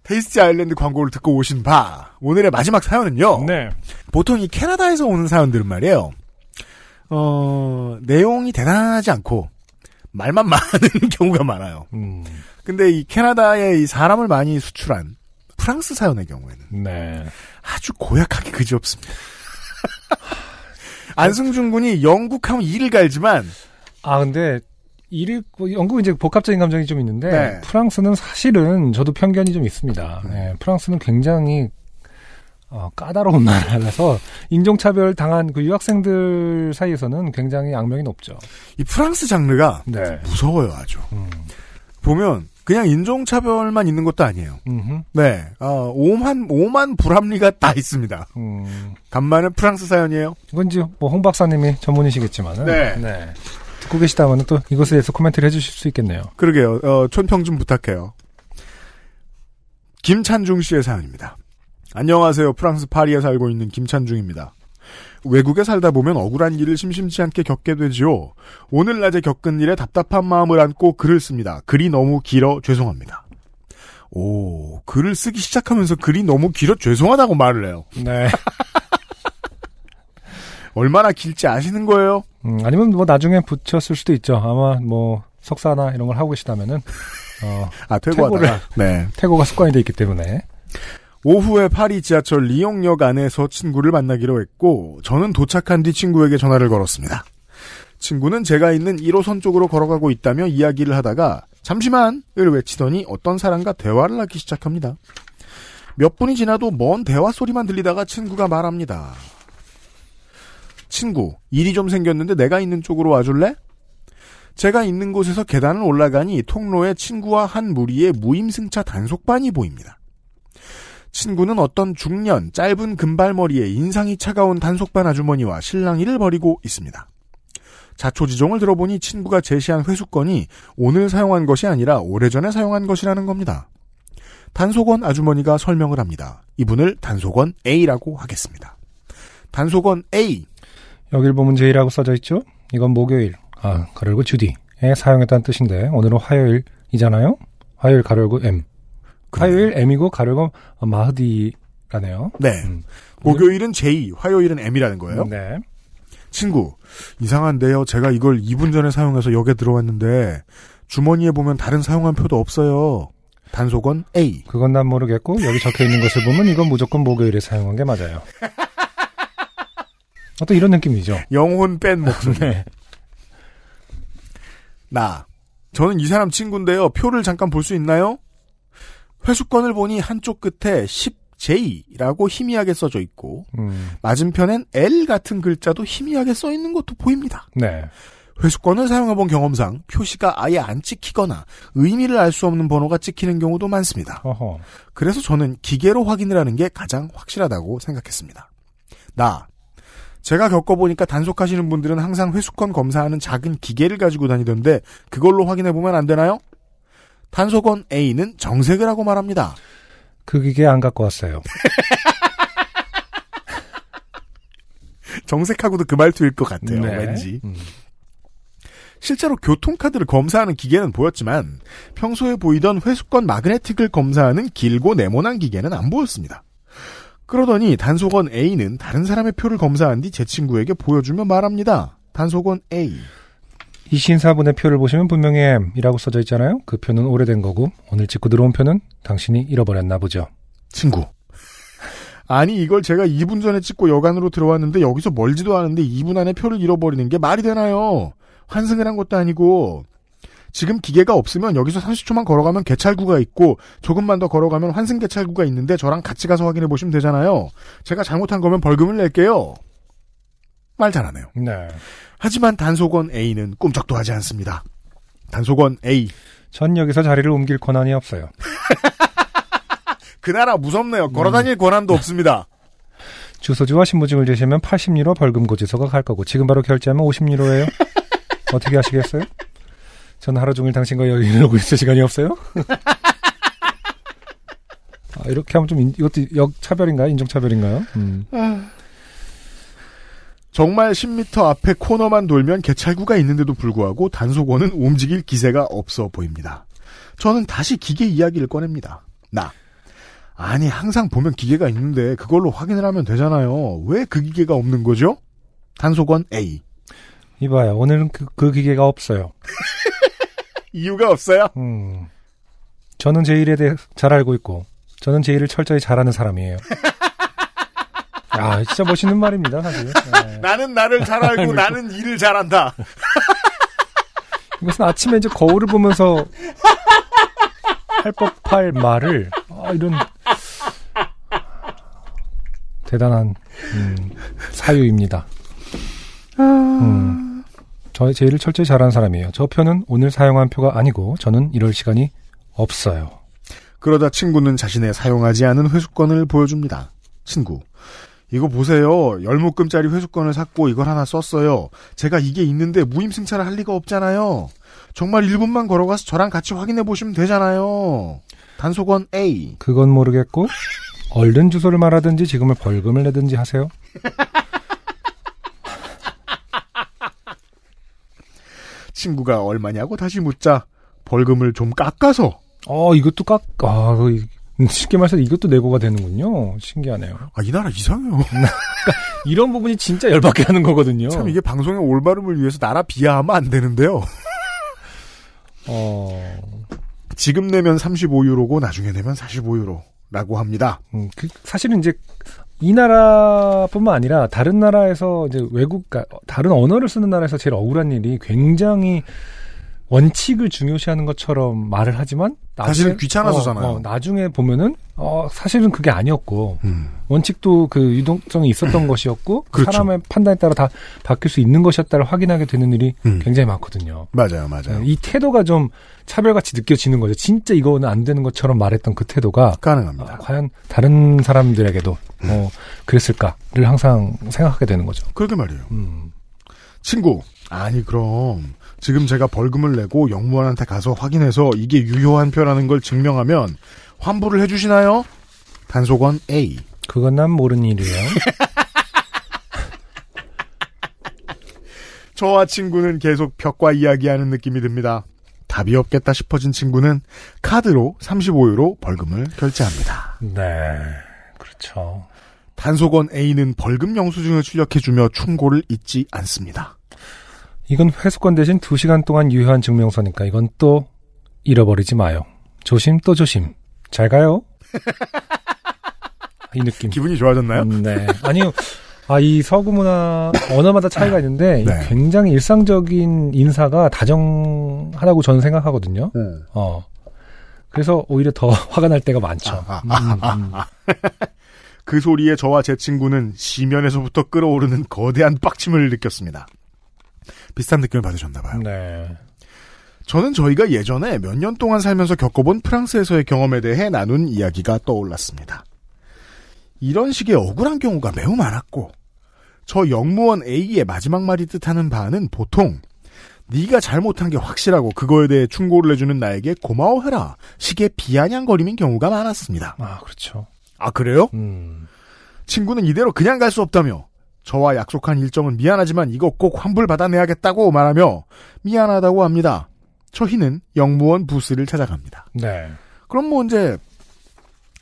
테이스티 아일랜드 광고를 듣고 오신 바, 오늘의 마지막 사연은요. 네. 보통 이 캐나다에서 오는 사연들은 말이에요. 어, 내용이 대단하지 않고 말만 많은 경우가 많아요. 음. 근데 이 캐나다에 이 사람을 많이 수출한 프랑스 사연의 경우에는 네. 아주 고약하게 그지없습니다. 안승준 군이 영국하면 이를 갈지만 아 근데 이를 영국은 이제 복합적인 감정이 좀 있는데 네. 프랑스는 사실은 저도 편견이 좀 있습니다. 네, 프랑스는 굉장히 어, 까다로운 나라라서 인종차별 당한 그 유학생들 사이에서는 굉장히 악명이 높죠. 이 프랑스 장르가 네. 무서워요 아주. 음. 보면 그냥 인종차별만 있는 것도 아니에요. 음흠. 네, 어, 오만, 오만 불합리가 다 있습니다. 음. 간만에 프랑스 사연이에요. 이건지 뭐 홍 박사님이 전문이시겠지만 네. 네. 듣고 계시다면 또 이것에 대해서 코멘트를 해주실 수 있겠네요. 그러게요. 어, 촌평 좀 부탁해요. 김찬중 씨의 사연입니다. 안녕하세요. 프랑스 파리에 살고 있는 김찬중입니다. 외국에 살다 보면 억울한 일을 심심치 않게 겪게 되지요. 오늘 낮에 겪은 일에 답답한 마음을 안고 글을 씁니다. 글이 너무 길어 죄송합니다. 오, 글을 쓰기 시작하면서 글이 너무 길어 죄송하다고 말을 해요. 네. 얼마나 길지 아시는 거예요? 음, 아니면 뭐 나중에 붙였을 수도 있죠. 아마 뭐 석사나 이런 걸 하고 계시다면은 어, 아, 퇴고하다가 네. 퇴고가 습관이 돼 있기 때문에. 오후에 파리 지하철 리옹역 안에서 친구를 만나기로 했고 저는 도착한 뒤 친구에게 전화를 걸었습니다. 친구는 제가 있는 일 호선 쪽으로 걸어가고 있다며 이야기를 하다가 잠시만을 외치더니 어떤 사람과 대화를 하기 시작합니다. 몇 분이 지나도 먼 대화 소리만 들리다가 친구가 말합니다. 친구, 일이 좀 생겼는데 내가 있는 쪽으로 와줄래? 제가 있는 곳에서 계단을 올라가니 통로에 친구와 한 무리의 무임승차 단속반이 보입니다. 친구는 어떤 중년 짧은 금발머리에 인상이 차가운 단속반 아주머니와 실랑이를 벌이고 있습니다. 자초지종을 들어보니 친구가 제시한 회수권이 오늘 사용한 것이 아니라 오래전에 사용한 것이라는 겁니다. 단속원 아주머니가 설명을 합니다. 이분을 단속원 A라고 하겠습니다. 단속원 A. 여길 보면 제이라고 써져 있죠? 이건 목요일, 아, 가로열고 주디에 사용했다는 뜻인데 오늘은 화요일이잖아요? 화요일 가로열고 M. 화요일 M이고 가려고 마흐디라네요. 네. 음. 목요일은 J, 화요일은 M이라는 거예요. 네. 친구, 이상한데요. 제가 이걸 이 분 전에 사용해서 역에 들어왔는데 주머니에 보면 다른 사용한 표도 없어요. 단속원 A. 그건 난 모르겠고 여기 적혀있는 것을 보면 이건 무조건 목요일에 사용한 게 맞아요. 어떤 이런 느낌이죠. 영혼 뺀 목소리. 네. 나. 저는 이 사람 친구인데요. 표를 잠깐 볼 수 있나요? 회수권을 보니 한쪽 끝에 십 제이라고 희미하게 써져 있고 음. 맞은편엔 엘 같은 글자도 희미하게 써 있는 것도 보입니다. 네. 회수권을 사용해본 경험상 표시가 아예 안 찍히거나 의미를 알 수 없는 번호가 찍히는 경우도 많습니다. 어허. 그래서 저는 기계로 확인을 하는 게 가장 확실하다고 생각했습니다. 나. 제가 겪어보니까 단속하시는 분들은 항상 회수권 검사하는 작은 기계를 가지고 다니던데 그걸로 확인해보면 안 되나요? 단속원 A는 정색을 하고 말합니다. 그 기계 안 갖고 왔어요. 정색하고도 그 말투일 것 같아요. 네. 왠지. 음. 실제로 교통카드를 검사하는 기계는 보였지만 평소에 보이던 회수권 마그네틱을 검사하는 길고 네모난 기계는 안 보였습니다. 그러더니 단속원 A는 다른 사람의 표를 검사한 뒤 제 친구에게 보여주며 말합니다. 단속원 A. 이 신사분의 표를 보시면 분명히 M이라고 써져 있잖아요. 그 표는 오래된 거고 오늘 찍고 들어온 표는 당신이 잃어버렸나 보죠. 친구. 아니 이걸 제가 이 분 전에 찍고 여관으로 들어왔는데 여기서 멀지도 않은데 이 분 안에 표를 잃어버리는 게 말이 되나요? 환승을 한 것도 아니고 지금 기계가 없으면 여기서 삼십 초만 걸어가면 개찰구가 있고 조금만 더 걸어가면 환승 개찰구가 있는데 저랑 같이 가서 확인해 보시면 되잖아요. 제가 잘못한 거면 벌금을 낼게요. 말 잘하네요. 네. 하지만 단속원 A는 꼼짝도 하지 않습니다. 단속원 A. 전 여기서 자리를 옮길 권한이 없어요. 그 나라 무섭네요. 걸어다닐 음. 권한도 없습니다. 주소지와 신분증을 제시하면 팔십 유로 벌금 고지서가 갈 거고 지금 바로 결제하면 오십 유로예요. 어떻게 하시겠어요? 전 하루 종일 당신과 여행을 오고 있을 시간이 없어요? 아, 이렇게 하면 좀 인, 이것도 역차별인가요? 인종차별인가요? 음. 정말 십 미터 앞에 코너만 돌면 개찰구가 있는데도 불구하고 단속원은 움직일 기세가 없어 보입니다. 저는 다시 기계 이야기를 꺼냅니다. 나. 아니 항상 보면 기계가 있는데 그걸로 확인을 하면 되잖아요. 왜 그 기계가 없는 거죠? 단속원 A. 이봐요. 오늘은 그, 그 기계가 없어요. 이유가 없어요? 음. 저는 제 일에 대해 잘 알고 있고 저는 제 일을 철저히 잘하는 사람이에요. 야, 진짜 멋있는 말입니다. 사실. 네. 나는 나를 잘 알고 나는 일을 잘한다. 이것은 아침에 이제 거울을 보면서 할 법할 말을 아, 이런 대단한 음, 사유입니다. 음. 저의 제의를 철저히 잘하는 사람이에요. 저 표는 오늘 사용한 표가 아니고 저는 이럴 시간이 없어요. 그러다 친구는 자신의 사용하지 않은 회수권을 보여줍니다. 친구. 이거 보세요. 열 묶음짜리 회수권을 샀고 이걸 하나 썼어요. 제가 이게 있는데 무임승차를 할 리가 없잖아요. 정말 일 분만 걸어가서 저랑 같이 확인해 보시면 되잖아요. 단속원 A. 그건 모르겠고 얼른 주소를 말하든지 지금은 벌금을 내든지 하세요. 친구가 얼마냐고 다시 묻자 벌금을 좀 깎아서 어 이것도 깎... 아 쉽게 말해서 이것도 내고가 되는군요. 신기하네요. 아 이 나라 이상해요. 이런 부분이 진짜 열받게 하는 거거든요. 참 이게 방송의 올바름을 위해서 나라 비하하면 안 되는데요. 어... 지금 내면 삼십오 유로고 나중에 내면 사십오 유로라고 합니다. 음, 그 사실은 이제 이 나라뿐만 아니라 다른 나라에서 이제 외국 다른 언어를 쓰는 나라에서 제일 억울한 일이 굉장히 원칙을 중요시하는 것처럼 말을 하지만 나중에, 사실은 귀찮아서잖아요. 어, 어, 나중에 보면은 어, 사실은 그게 아니었고 음. 원칙도 그 유동성이 있었던 것이었고 그렇죠. 사람의 판단에 따라 다 바뀔 수 있는 것이었다를 확인하게 되는 일이 음. 굉장히 많거든요. 맞아요, 맞아요. 이 태도가 좀 차별같이 느껴지는 거죠. 진짜 이거는 안 되는 것처럼 말했던 그 태도가 가능합니다. 어, 과연 다른 사람들에게도 음. 어, 그랬을까를 항상 생각하게 되는 거죠. 그러게 말이에요. 음. 친구, 아니 그럼 지금 제가 벌금을 내고 영무원한테 가서 확인해서 이게 유효한 표라는 걸 증명하면 환불을 해주시나요? 단속원 A. 그건 난 모르는 일이에요. 저와 친구는 계속 벽과 이야기하는 느낌이 듭니다. 답이 없겠다 싶어진 친구는 카드로 삼십오 유로 벌금을 결제합니다. 네, 그렇죠. 단속원 A는 벌금 영수증을 출력해주며 충고를 잊지 않습니다. 이건 회수권 대신 두 시간 동안 유효한 증명서니까 이건 또 잃어버리지 마요. 조심 또 조심. 잘 가요. 이 느낌. 기분이 좋아졌나요? 음, 네. 아니요. 아, 이 서구 문화 언어마다 차이가 있는데 네. 굉장히 일상적인 인사가 다정하다고 저는 생각하거든요. 음. 어. 그래서 오히려 더 화가 날 때가 많죠. 아, 아, 아, 음, 음. 아, 아. 그 소리에 저와 제 친구는 시면에서부터 끓어오르는 거대한 빡침을 느꼈습니다. 비슷한 느낌을 받으셨나봐요. 네. 저는 저희가 예전에 몇 년 동안 살면서 겪어본 프랑스에서의 경험에 대해 나눈 이야기가 떠올랐습니다. 이런 식의 억울한 경우가 매우 많았고 저 영무원 A의 마지막 말이 뜻하는 바는 보통 네가 잘못한 게 확실하고 그거에 대해 충고를 해주는 나에게 고마워해라 식의 비아냥거림인 경우가 많았습니다. 아, 그렇죠. 아, 그래요? 음. 친구는 이대로 그냥 갈 수 없다며 저와 약속한 일정은 미안하지만 이거 꼭 환불받아내야겠다고 말하며 미안하다고 합니다. 저희는 영무원 부스를 찾아갑니다. 네. 그럼 뭐 이제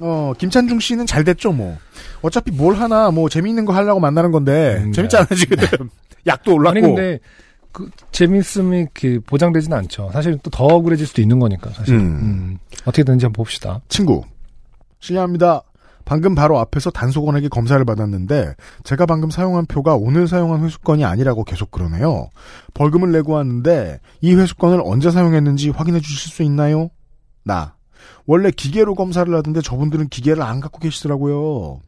어 김찬중 씨는 잘 됐죠 뭐. 어차피 뭘 하나 뭐 재미있는 거 하려고 만나는 건데 네. 재밌지 않아요 지금. 네. 약도 올랐고. 아니 근데 그 재미있음이 그 보장되진 않죠. 사실 또 더 억울해질 수도 있는 거니까 사실. 음. 음. 어떻게 되는지 한번 봅시다. 친구. 실례합니다. 방금 바로 앞에서 단속원에게 검사를 받았는데 제가 방금 사용한 표가 오늘 사용한 회수권이 아니라고 계속 그러네요. 벌금을 내고 왔는데 이 회수권을 언제 사용했는지 확인해 주실 수 있나요? 나. 원래 기계로 검사를 하던데 저분들은 기계를 안 갖고 계시더라고요.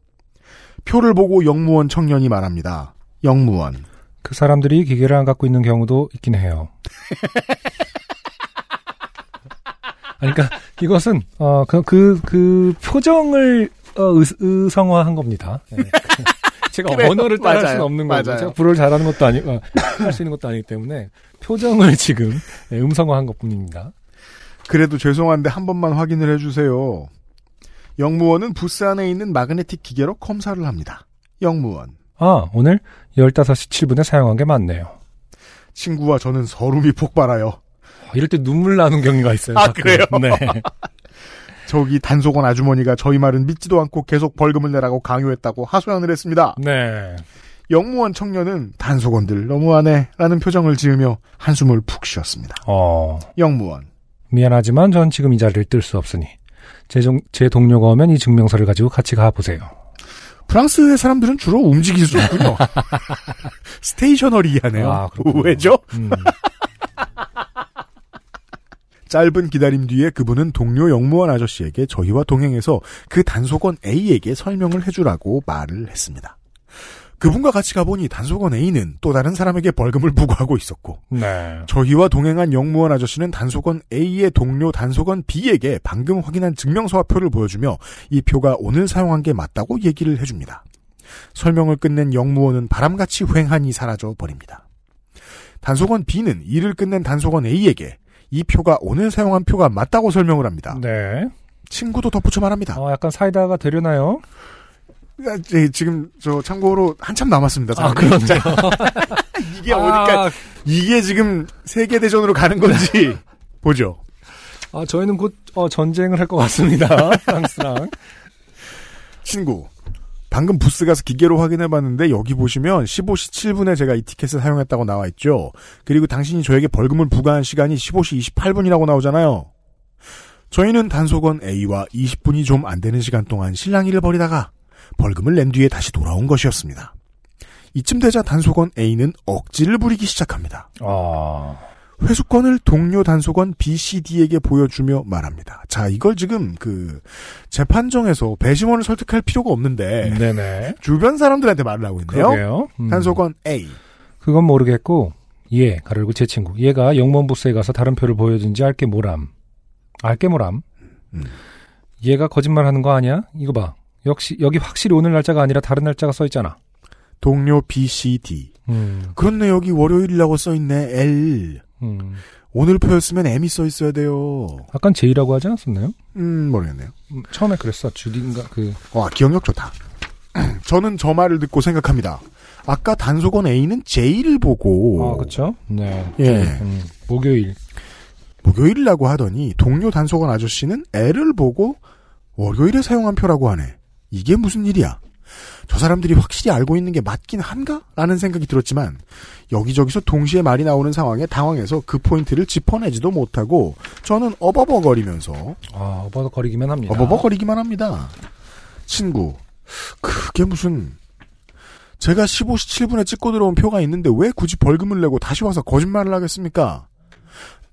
표를 보고 영무원 청년이 말합니다. 영무원. 그 사람들이 기계를 안 갖고 있는 경우도 있긴 해요. 그러니까 이것은 어, 그, 그, 그 표정을 어, 의, 의성화한 겁니다. 네. 제가 그래요. 언어를 따라할 맞아요. 수는 없는 맞아요. 거죠. 제가 불어를 잘하는 것도 아니고 어, 할 수 있는 것도 아니기 때문에 표정을 지금 네, 음성화한 것뿐입니다. 그래도 죄송한데 한 번만 확인을 해주세요. 영무원은 부스 안에 있는 마그네틱 기계로 검사를 합니다. 영무원. 아, 오늘 열다섯 시 칠 분에 사용한 게 맞네요. 친구와 저는 서름이 폭발하여. 이럴 때 눈물 나는 경우가 있어요. 아, 가끔. 그래요? 네. 저기 단속원 아주머니가 저희 말은 믿지도 않고 계속 벌금을 내라고 강요했다고 하소연을 했습니다. 네. 영무원 청년은 단속원들 너무하네 라는 표정을 지으며 한숨을 푹 쉬었습니다. 어. 영무원. 미안하지만 전 지금 이 자리를 뜰 수 없으니 제, 종, 제 동료가 오면 이 증명서를 가지고 같이 가보세요. 프랑스의 사람들은 주로 움직일 수 없군요. 스테이셔너리하네요. 아, 왜죠? 음. 짧은 기다림 뒤에 그분은 동료 영무원 아저씨에게 저희와 동행해서 그 단속원 A에게 설명을 해주라고 말을 했습니다. 그분과 같이 가보니 단속원 A는 또 다른 사람에게 벌금을 부과하고 있었고 네. 저희와 동행한 영무원 아저씨는 단속원 A의 동료 단속원 B에게 방금 확인한 증명서와 표를 보여주며 이 표가 오늘 사용한 게 맞다고 얘기를 해줍니다. 설명을 끝낸 영무원은 바람같이 휑하니 사라져 버립니다. 단속원 B는 일을 끝낸 단속원 A에게 이 표가 오늘 사용한 표가 맞다고 설명을 합니다. 네. 친구도 덧붙여 말합니다. 어, 약간 사이다가 되려나요? 지금 저 참고로 한참 남았습니다. 아, 그러네요. 이게 아, 오니까 이게 지금 세계 대전으로 가는 건지 보죠. 아, 저희는 곧 어, 전쟁을 할 것 같습니다. 프랑스랑. 친구. 방금 부스 가서 기계로 확인해봤는데 여기 보시면 열다섯 시 칠 분에 제가 이 티켓을 사용했다고 나와있죠. 그리고 당신이 저에게 벌금을 부과한 시간이 열다섯 시 이십팔 분이라고 나오잖아요. 저희는 단속원 A와 이십 분이 좀 안되는 시간 동안 실랑이를 벌이다가 벌금을 낸 뒤에 다시 돌아온 것이었습니다. 이쯤 되자 단속원 A는 억지를 부리기 시작합니다. 아... 회수권을 동료 단속원 B, C, D에게 보여주며 말합니다. 자, 이걸 지금 그 재판정에서 배심원을 설득할 필요가 없는데 네네. 주변 사람들한테 말을 하고 있네요. 음. 단속원 A. 그건 모르겠고 얘, 가르고 제 친구. 얘가 영문 부스에 가서 다른 표를 보여준지 알게 모람. 알게 모람. 음. 얘가 거짓말하는 거 아니야? 이거 봐. 역시 여기 확실히 오늘 날짜가 아니라 다른 날짜가 써있잖아. 동료 B, C, D. 음. 그렇네. 여기 월요일이라고 써있네. L. 음. 오늘 표였으면 M이 써 있어야 돼요. 약간 J라고 하지 않았었나요? 음, 모르겠네요. 음, 처음에 그랬어. 주디인가 그. 와, 기억력 좋다. 저는 저 말을 듣고 생각합니다. 아까 단속원 A는 J를 보고. 아, 그렇죠. 네. 예. 음, 목요일. 목요일이라고 하더니 동료 단속원 아저씨는 L을 보고 월요일에 사용한 표라고 하네. 이게 무슨 일이야? 저 사람들이 확실히 알고 있는 게 맞긴 한가? 라는 생각이 들었지만 여기저기서 동시에 말이 나오는 상황에 당황해서 그 포인트를 짚어내지도 못하고 저는 어버버거리면서 아, 어버버거리기만 합니다. 어버버거리기만 합니다. 친구, 그게 무슨 제가 열다섯 시 칠 분에 찍고 들어온 표가 있는데 왜 굳이 벌금을 내고 다시 와서 거짓말을 하겠습니까?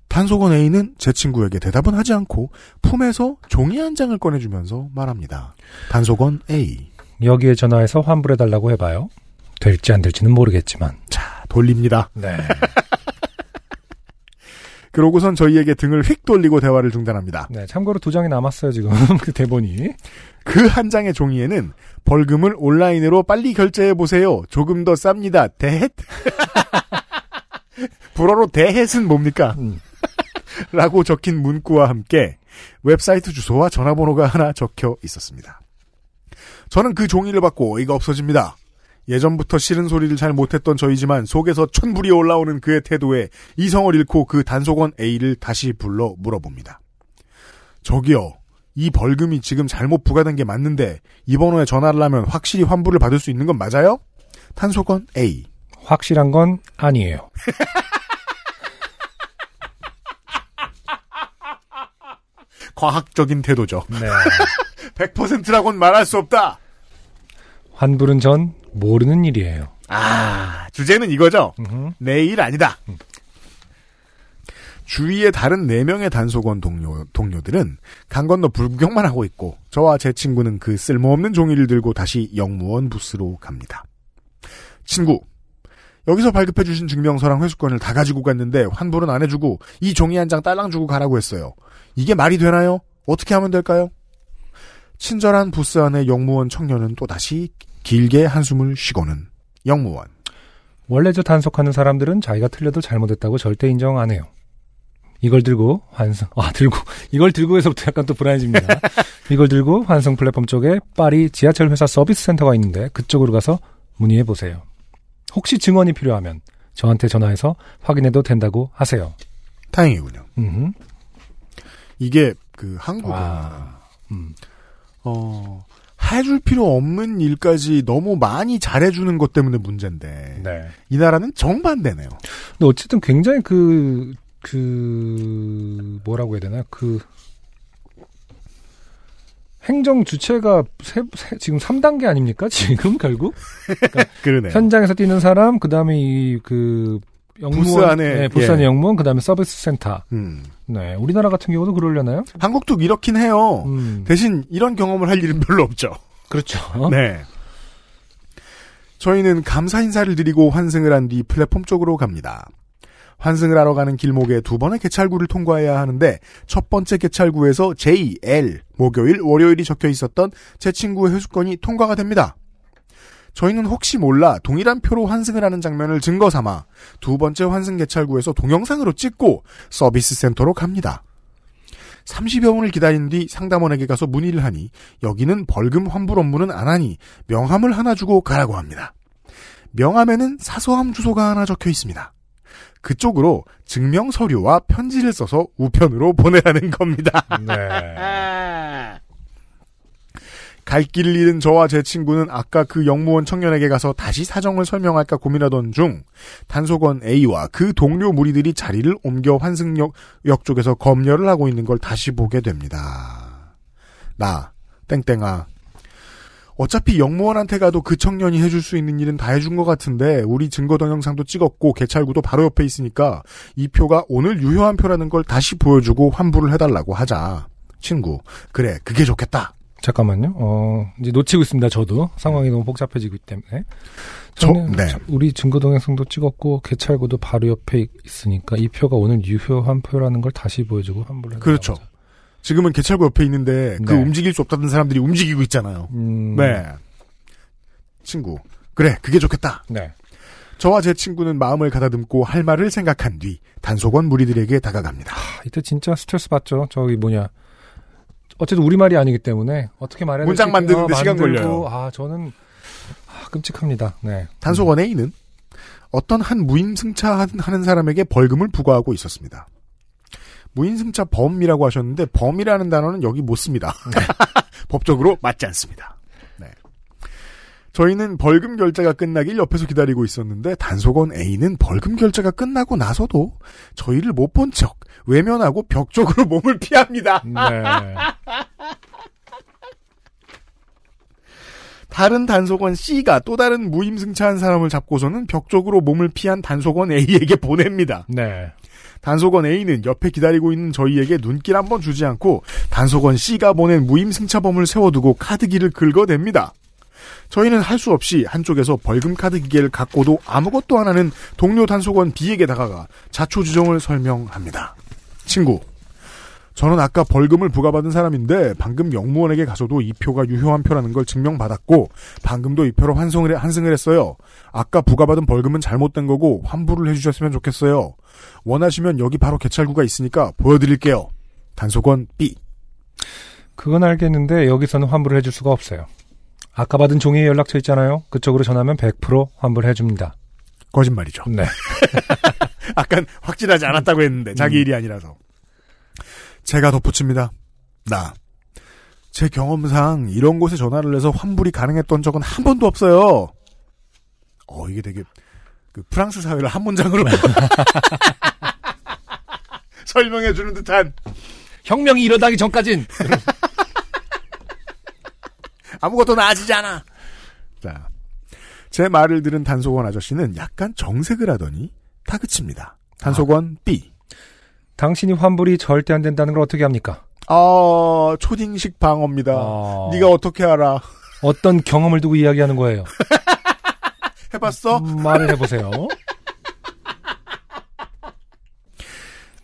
단속원 A는 제 친구에게 대답은 하지 않고 품에서 종이 한 장을 꺼내주면서 말합니다. 단속원 A. 여기에 전화해서 환불해달라고 해봐요. 될지 안 될지는 모르겠지만. 자, 돌립니다. 네. 그러고선 저희에게 등을 휙 돌리고 대화를 중단합니다. 네, 참고로 두 장이 남았어요, 지금. 그 대본이. 그 한 장의 종이에는 벌금을 온라인으로 빨리 결제해보세요. 조금 더 쌉니다. 대헷. 불어로 대헷은 뭡니까? 음. 라고 적힌 문구와 함께 웹사이트 주소와 전화번호가 하나 적혀 있었습니다. 저는 그 종이를 받고 어이가 없어집니다. 예전부터 싫은 소리를 잘 못했던 저이지만 속에서 천불이 올라오는 그의 태도에 이성을 잃고 그 단속원 A를 다시 불러 물어봅니다. 저기요, 이 벌금이 지금 잘못 부과된 게 맞는데 이 번호에 전화를 하면 확실히 환불을 받을 수 있는 건 맞아요? 단속원 A. 확실한 건 아니에요. 과학적인 태도죠. 네. 백 퍼센트라고는 말할 수 없다. 환불은 전 모르는 일이에요. 아, 주제는 이거죠? 내 일 아니다. 음. 주위의 다른 네 명의 단속원 동료, 동료들은 강 건너 불구경만 하고 있고 저와 제 친구는 그 쓸모없는 종이를 들고 다시 영무원 부스로 갑니다. 친구, 여기서 발급해 주신 증명서랑 회수권을 다 가지고 갔는데 환불은 안 해주고 이 종이 한 장 딸랑 주고 가라고 했어요. 이게 말이 되나요? 어떻게 하면 될까요? 친절한 부스 안의 영무원 청년은 또다시 길게 한숨을 쉬고는 영무원. 원래 저 단속하는 사람들은 자기가 틀려도 잘못했다고 절대 인정 안 해요. 이걸 들고 환승, 아, 들고, 이걸 들고 해서부터 약간 또 불안해집니다. 이걸 들고 환승 플랫폼 쪽에 파리 지하철 회사 서비스 센터가 있는데 그쪽으로 가서 문의해 보세요. 혹시 증언이 필요하면 저한테 전화해서 확인해도 된다고 하세요. 다행이군요. 음. 이게 그 한국은 음. 어, 해줄 필요 없는 일까지 너무 많이 잘해주는 것 때문에 문제인데 네. 이 나라는 정반대네요. 근데 어쨌든 굉장히 그, 그 뭐라고 해야 되나 그 행정 주체가 세, 세, 지금 삼 단계 아닙니까? 지금 결국? 그러니까 그러네요. 현장에서 뛰는 사람, 그 다음에 이, 그, 영무원. 부스 안에. 네, 부스 안에 예. 영무원, 그 다음에 서비스 센터. 음. 네, 우리나라 같은 경우도 그러려나요? 한국도 이렇긴 해요. 음. 대신 이런 경험을 할 일은 별로 없죠. 그렇죠. 네. 저희는 감사 인사를 드리고 환승을 한 뒤 플랫폼 쪽으로 갑니다. 환승을 하러 가는 길목에 두 번의 개찰구를 통과해야 하는데 첫 번째 개찰구에서 J, L, 목요일, 월요일이 적혀 있었던 제 친구의 회수권이 통과가 됩니다. 저희는 혹시 몰라 동일한 표로 환승을 하는 장면을 증거 삼아 두 번째 환승 개찰구에서 동영상으로 찍고 서비스 센터로 갑니다. 삼십여 분을 기다린 뒤 상담원에게 가서 문의를 하니 여기는 벌금 환불 업무는 안 하니 명함을 하나 주고 가라고 합니다. 명함에는 사서함 주소가 하나 적혀 있습니다. 그쪽으로 증명 서류와 편지를 써서 우편으로 보내라는 겁니다. 네. 갈 길을 잃은 저와 제 친구는 아까 그 영무원 청년에게 가서 다시 사정을 설명할까 고민하던 중 단속원 A와 그 동료 무리들이 자리를 옮겨 환승역 역 쪽에서 검열을 하고 있는 걸 다시 보게 됩니다. 나, 땡땡아. 어차피 영무원한테 가도 그 청년이 해줄 수 있는 일은 다 해준 것 같은데 우리 증거 동영상도 찍었고 개찰구도 바로 옆에 있으니까 이 표가 오늘 유효한 표라는 걸 다시 보여주고 환불을 해달라고 하자. 친구, 그래, 그게 좋겠다. 잠깐만요. 어, 이제 놓치고 있습니다. 저도 상황이 너무 복잡해지기 때문에. 저, 네. 우리 증거 동영상도 찍었고 개찰구도 바로 옆에 있으니까 이 표가 오늘 유효한 표라는 걸 다시 보여주고 환불을 해달라고 그렇죠. 하자. 지금은 개찰구 옆에 있는데 그 네. 움직일 수 없다는 사람들이 움직이고 있잖아요. 음... 네. 친구. 그래, 그게 좋겠다. 네. 저와 제 친구는 마음을 가다듬고 할 말을 생각한 뒤 단속원 무리들에게 다가갑니다. 하, 이때 진짜 스트레스 받죠. 저기 뭐냐. 어쨌든 우리말이 아니기 때문에 어떻게 말해야 될지. 문장 만드는데 아, 시간 걸려요. 아, 저는 아, 끔찍합니다. 네. 단속원 A는 어떤 한 무임승차하는 사람에게 벌금을 부과하고 있었습니다. 무임승차 범이라고 하셨는데 범이라는 단어는 여기 못 씁니다. 네. 법적으로 맞지 않습니다. 네. 저희는 벌금 결제가 끝나길 옆에서 기다리고 있었는데 단속원 A는 벌금 결제가 끝나고 나서도 저희를 못 본 척 외면하고 벽 쪽으로 몸을 피합니다. 네. 다른 단속원 C가 또 다른 무임승차한 사람을 잡고서는 벽 쪽으로 몸을 피한 단속원 A에게 보냅니다. 네. 단속원 A는 옆에 기다리고 있는 저희에게 눈길 한번 주지 않고 단속원 C가 보낸 무임승차범을 세워두고 카드기를 긁어댑니다. 저희는 할 수 없이 한쪽에서 벌금 카드 기계를 갖고도 아무것도 안 하는 동료 단속원 B에게 다가가 자초지종을 설명합니다. 친구, 저는 아까 벌금을 부과받은 사람인데 방금 영무원에게 가서도 이 표가 유효한 표라는 걸 증명받았고 방금도 이 표로 환승을, 환승을 했어요. 아까 부과받은 벌금은 잘못된 거고 환불을 해주셨으면 좋겠어요. 원하시면 여기 바로 개찰구가 있으니까 보여드릴게요. 단속원 B. 그건 알겠는데 여기서는 환불을 해줄 수가 없어요. 아까 받은 종이에 연락처 있잖아요. 그쪽으로 전하면 백 퍼센트 환불해줍니다. 거짓말이죠. 네. 아까 확실하지 않았다고 했는데 자기 음. 일이 아니라서. 제가 덧붙입니다. 나. 제 경험상 이런 곳에 전화를 해서 환불이 가능했던 적은 한 번도 없어요. 어, 이게 되게 그 프랑스 사회를 한 문장으로 설명해주는 듯한. 혁명이 일어나기 전까진. 아무것도 나아지지 않아. 자, 제 말을 들은 단속원 아저씨는 약간 정색을 하더니 타그칩니다. 단속원 아. B. 당신이 환불이 절대 안 된다는 걸 어떻게 합니까? 아, 초딩식 방어입니다. 아. 네가 어떻게 알아? 어떤 경험을 두고 이야기하는 거예요? 해봤어? 말을 해보세요.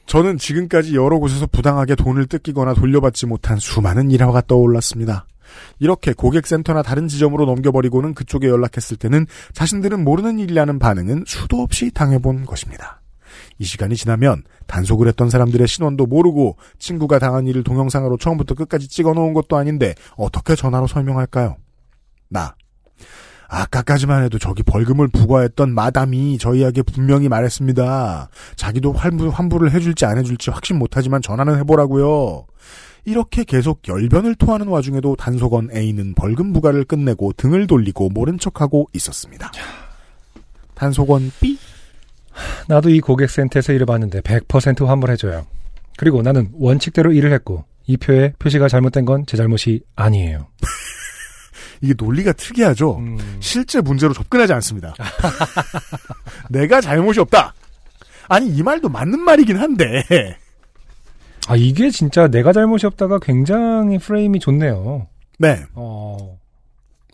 저는 지금까지 여러 곳에서 부당하게 돈을 뜯기거나 돌려받지 못한 수많은 일화가 떠올랐습니다. 이렇게 고객센터나 다른 지점으로 넘겨버리고는 그쪽에 연락했을 때는 자신들은 모르는 일이라는 반응은 수도 없이 당해본 것입니다. 이 시간이 지나면 단속을 했던 사람들의 신원도 모르고 친구가 당한 일을 동영상으로 처음부터 끝까지 찍어놓은 것도 아닌데 어떻게 전화로 설명할까요? 나. 아까까지만 해도 저기 벌금을 부과했던 마담이 저희에게 분명히 말했습니다. 자기도 환불을 해줄지 안 해줄지 확신 못하지만 전화는 해보라고요. 이렇게 계속 열변을 토하는 와중에도 단속원 A는 벌금 부과를 끝내고 등을 돌리고 모른 척하고 있었습니다. 단속원 B. 나도 이 고객센터에서 일해봤는데 백 퍼센트 환불해줘요. 그리고 나는 원칙대로 일을 했고 이 표에 표시가 잘못된 건 제 잘못이 아니에요. 이게 논리가 특이하죠. 음... 실제 문제로 접근하지 않습니다. 내가 잘못이 없다. 아니 이 말도 맞는 말이긴 한데 아, 이게 진짜 내가 잘못이 없다가 굉장히 프레임이 좋네요. 네. 어.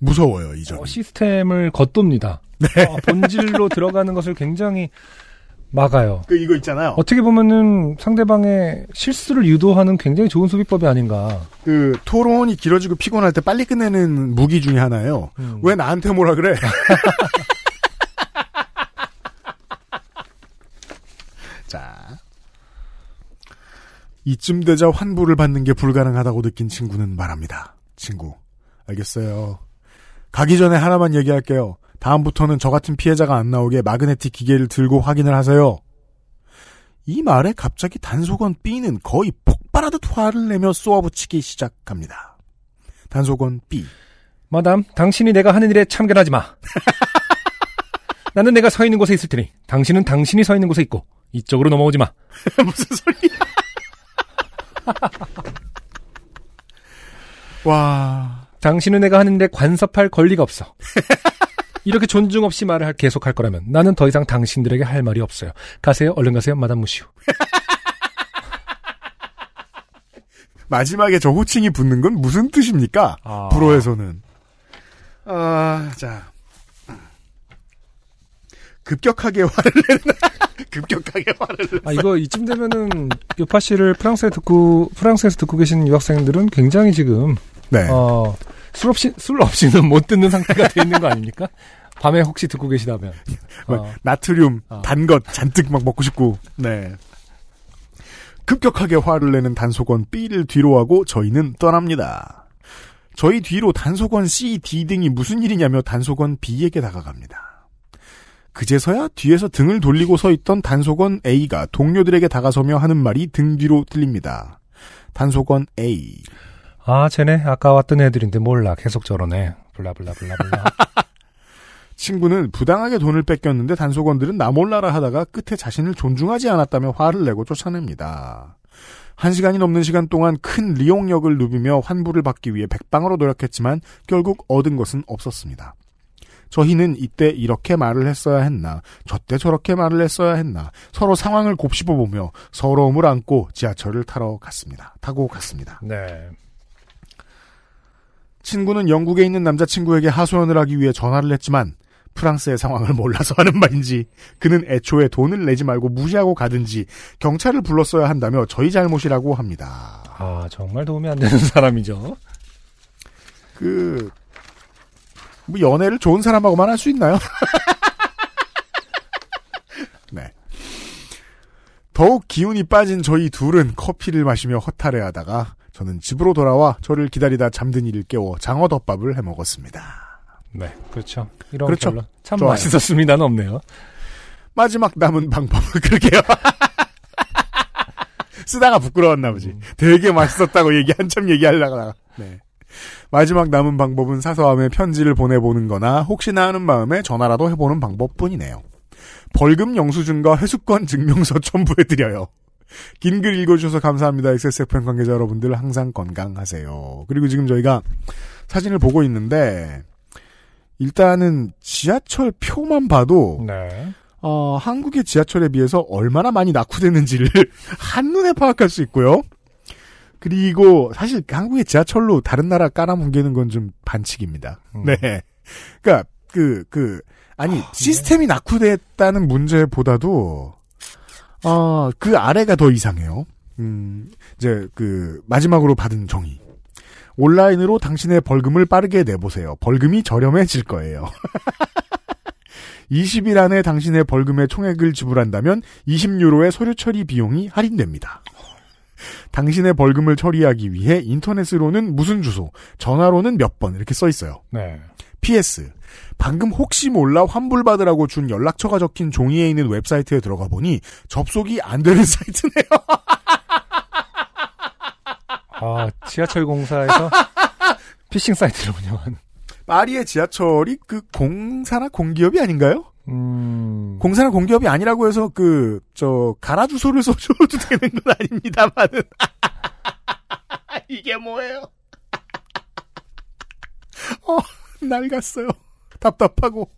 무서워요, 이 점이. 어, 시스템을 겉돕니다. 네. 어, 본질로 들어가는 것을 굉장히 막아요. 그, 이거 있잖아요. 어떻게 보면은 상대방의 실수를 유도하는 굉장히 좋은 소비법이 아닌가. 그, 토론이 길어지고 피곤할 때 빨리 끝내는 무기 중에 하나예요. 음. 왜 나한테 뭐라 그래? 자. 이쯤 되자 환불을 받는 게 불가능하다고 느낀 친구는 말합니다. 친구, 알겠어요. 가기 전에 하나만 얘기할게요. 다음부터는 저 같은 피해자가 안 나오게 마그네틱 기계를 들고 확인을 하세요. 이 말에 갑자기 단속원 B는 거의 폭발하듯 화를 내며 쏘아붙이기 시작합니다. 단속원 B. 마담, 당신이 내가 하는 일에 참견하지 마. 나는 내가 서 있는 곳에 있을 테니 당신은 당신이 서 있는 곳에 있고 이쪽으로 넘어오지 마. 무슨 소리야. 와, 당신은 내가 하는데 관섭할 권리가 없어. 이렇게 존중 없이 말을 계속할 거라면 나는 더 이상 당신들에게 할 말이 없어요. 가세요, 얼른 가세요, 마담 무시우. 마지막에 저 호칭이 붙는 건 무슨 뜻입니까? 아... 불어에서는. 아, 자, 급격하게 화를 내는. 급격하게 화를 아, 이거 이쯤 되면은 요파 씨를 프랑스에 듣고 프랑스에서 듣고 계신 유학생들은 굉장히 지금 네. 어, 술 없이 술 없이는 못 듣는 상태가 돼 있는 거 아닙니까? 밤에 혹시 듣고 계시다면 어. 나트륨 어. 단 것 잔뜩 막 먹고 싶고. 네. 급격하게 화를 내는 단속원 B를 뒤로 하고 저희는 떠납니다. 저희 뒤로 단속원 C, D 등이 무슨 일이냐며 단속원 B에게 다가갑니다. 그제서야 뒤에서 등을 돌리고 서 있던 단속원 A가 동료들에게 다가서며 하는 말이 등 뒤로 들립니다. 단속원 A. 아, 쟤네 아까 왔던 애들인데 몰라. 계속 저러네. 블라블라블라블라. 친구는 부당하게 돈을 뺏겼는데 단속원들은 나 몰라라 하다가 끝에 자신을 존중하지 않았다며 화를 내고 쫓아냅니다. 한 시간이 넘는 시간 동안 큰 리용력을 누비며 환불을 받기 위해 백방으로 노력했지만 결국 얻은 것은 없었습니다. 저희는 이때 이렇게 말을 했어야 했나, 저때 저렇게 말을 했어야 했나, 서로 상황을 곱씹어보며 서러움을 안고 지하철을 타러 갔습니다. 타고 갔습니다. 네. 친구는 영국에 있는 남자친구에게 하소연을 하기 위해 전화를 했지만 프랑스의 상황을 몰라서 하는 말인지 그는 애초에 돈을 내지 말고 무시하고 가든지 경찰을 불렀어야 한다며 저희 잘못이라고 합니다. 아, 정말 도움이 안 되는 사람이죠. 그... 뭐 연애를 좋은 사람하고만 할 수 있나요? 네. 더욱 기운이 빠진 저희 둘은 커피를 마시며 허탈해하다가 저는 집으로 돌아와 저를 기다리다 잠든 이를 깨워 장어덮밥을 해먹었습니다. 네, 그렇죠. 이런 그렇죠. 결론. 참 좋아요. 맛있었습니다는 없네요. 마지막 남은 방법은 그러게요. 쓰다가 부끄러웠나 보지. 음. 되게 맛있었다고 얘기 한참 얘기하려다가. 네. 마지막 남은 방법은 사서함에 편지를 보내보는 거나 혹시나 하는 마음에 전화라도 해보는 방법뿐이네요. 벌금 영수증과 회수권 증명서 첨부해드려요. 긴 글 읽어주셔서 감사합니다. 엑스에스에프엠 관계자 여러분들 항상 건강하세요. 그리고 지금 저희가 사진을 보고 있는데 일단은 지하철 표만 봐도 네. 어, 한국의 지하철에 비해서 얼마나 많이 낙후되는지를 한눈에 파악할 수 있고요. 그리고 사실 한국의 지하철로 다른 나라 깔아뭉개는 건 좀 반칙입니다. 음. 네, 그러니까 그 그 아니 아, 시스템이 네. 낙후됐다는 문제보다도 아, 그 아래가 더 이상해요. 음, 이제 그 마지막으로 받은 정의. 온라인으로 당신의 벌금을 빠르게 내보세요. 벌금이 저렴해질 거예요. 이십 일 안에 당신의 벌금의 총액을 지불한다면 이십 유로의 서류 처리 비용이 할인됩니다. 당신의 벌금을 처리하기 위해 인터넷으로는 무슨 주소, 전화로는 몇 번 이렇게 써 있어요. 네. 피에스. 방금 혹시 몰라 환불받으라고 준 연락처가 적힌 종이에 있는 웹사이트에 들어가 보니 접속이 안 되는 사이트네요. 아, 지하철 공사에서 피싱 사이트를 운영하는. 파리의 지하철이 그 공사나 공기업이 아닌가요? 음... 공사나 공기업이 아니라고 해서 그 저 가라 주소를 써줘도 되는 건 아닙니다만은 이게 뭐예요? 어, 낡았어요. 답답하고.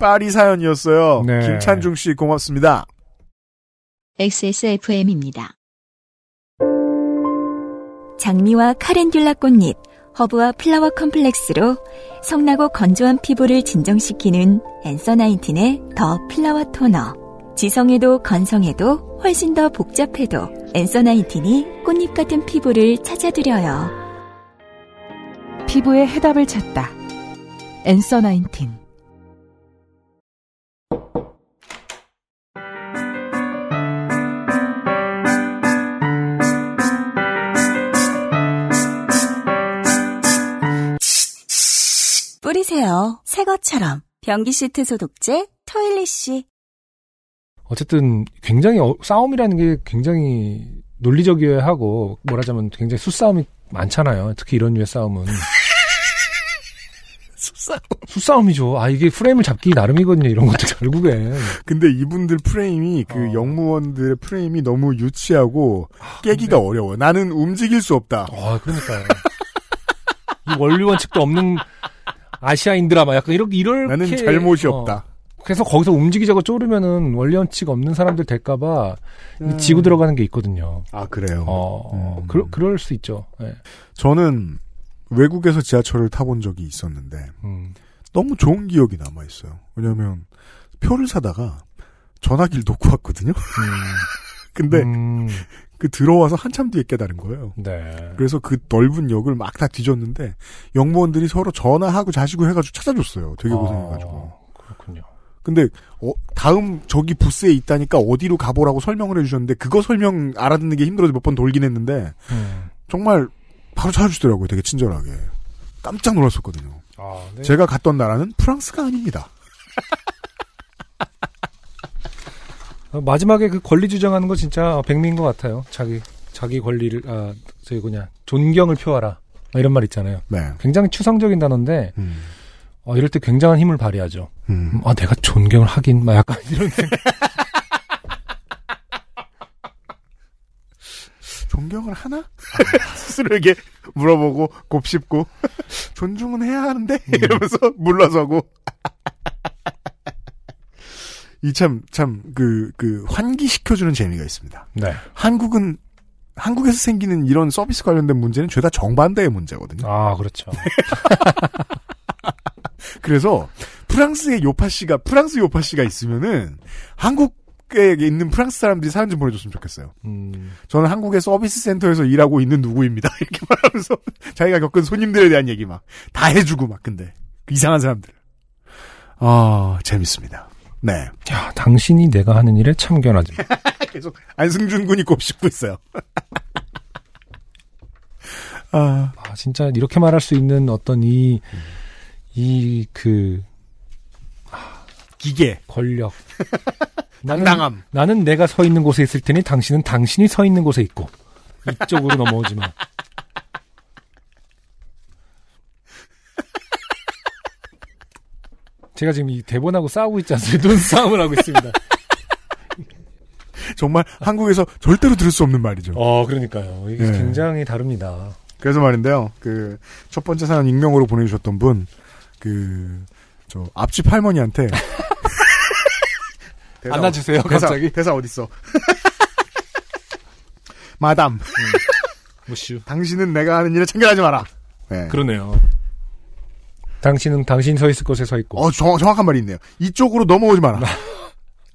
파리 사연이었어요. 네. 김찬중 씨 고맙습니다. 엑스에스에프엠입니다. 장미와 카렌듈라 꽃잎, 허브와 플라워 컴플렉스로 성나고 건조한 피부를 진정시키는 앤서나인틴의 더 플라워 토너. 지성에도 건성에도 훨씬 더 복잡해도 앤서나인틴이 꽃잎 같은 피부를 찾아드려요. 피부의 해답을 찾다. 앤서나인틴. 뿌리세요. 새것처럼. 변기시트 소독제 토일리시. 어쨌든 굉장히 어, 싸움이라는 게 굉장히 논리적이어야 하고 뭐라자면 굉장히 수싸움이 많잖아요. 특히 이런 류의 싸움은. 수싸움. 수싸움이죠. 아 이게 프레임을 잡기 나름이거든요. 이런 것도 결국엔. 근데 이분들 프레임이 그 어. 영무원들의 프레임이 너무 유치하고 아, 깨기가 근데... 어려워. 나는 움직일 수 없다. 아 그러니까요. 이 원리 원칙도 없는. 아시아인 드라마 약간 이렇게 이럴 나는 잘못이 어, 없다. 그래서 거기서 움직이자고 쪼르면은 원리원칙 없는 사람들 될까봐 음. 지고 들어가는 게 있거든요. 아 그래요. 어, 음. 그러, 그럴 수 있죠. 네. 저는 외국에서 지하철을 타본 적이 있었는데 음. 너무 좋은 기억이 남아 있어요. 왜냐하면 표를 사다가 전화기를 놓고 왔거든요. 음. 근데 음. 그 들어와서 한참 뒤에 깨달은 거예요. 네. 그래서 그 넓은 역을 막 다 뒤졌는데 영무원들이 서로 전화하고 자시고 해가지고 찾아줬어요. 되게 고생해가지고. 아, 그렇군요. 근데 어, 다음 저기 부스에 있다니까 어디로 가보라고 설명을 해주셨는데 그거 설명 알아듣는 게 힘들어서 몇 번 돌긴 했는데 음. 정말 바로 찾아주더라고요. 되게 친절하게. 깜짝 놀랐었거든요. 아, 네. 제가 갔던 나라는 프랑스가 아닙니다. 마지막에 그 권리 주장하는 거 진짜 백미인 것 같아요. 자기 자기 권리를 아 저기 뭐냐 존경을 표하라 이런 말 있잖아요. 네. 굉장히 추상적인 단어인데 음. 어, 이럴 때 굉장한 힘을 발휘하죠. 음. 아 내가 존경을 하긴 막 약간 이런. 존경을 하나? 스스로에게 물어보고 곱씹고 존중은 해야 하는데 이러면서 물러서고. 이 참, 참, 그, 그, 환기시켜주는 재미가 있습니다. 네. 한국은, 한국에서 생기는 이런 서비스 관련된 문제는 죄다 정반대의 문제거든요. 아, 그렇죠. 그래서, 프랑스의 요파씨가, 프랑스 요파씨가 있으면은, 한국에 있는 프랑스 사람들이 사연 좀 보내줬으면 좋겠어요. 음. 저는 한국의 서비스 센터에서 일하고 있는 누구입니다. 이렇게 말하면서, 자기가 겪은 손님들에 대한 얘기 막, 다 해주고 막, 근데, 그 이상한 사람들. 아, 재밌습니다. 네. 야, 당신이 내가 하는 일에 참견하지. 계속 안승준 군이 곱씹고 있어요. 아. 아, 진짜 이렇게 말할 수 있는 어떤 이, 음. 이, 그, 아, 기계. 권력. 나는, 당당함. 나는 내가 서 있는 곳에 있을 테니 당신은 당신이 서 있는 곳에 있고. 이쪽으로 넘어오지 마. 제가 지금 이 대본하고 싸우고 있지 않습니까? 눈싸움을 하고 있습니다. 정말 한국에서 절대로 들을 수 없는 말이죠. 어, 그러니까요. 이게 네. 굉장히 다릅니다. 그래서 말인데요. 그, 첫 번째 사연 익명으로 보내주셨던 분, 그, 저, 앞집 할머니한테. 대사, 안아주세요, 갑자기. 대사, 대사 어딨어? 마담. 무슈. 당신은 내가 하는 일에 참견하지 마라. 네. 그러네요. 당신은 당신 서 있을 곳에 서 있고. 어, 정, 정확한 말이 있네요. 이쪽으로 넘어오지 마라.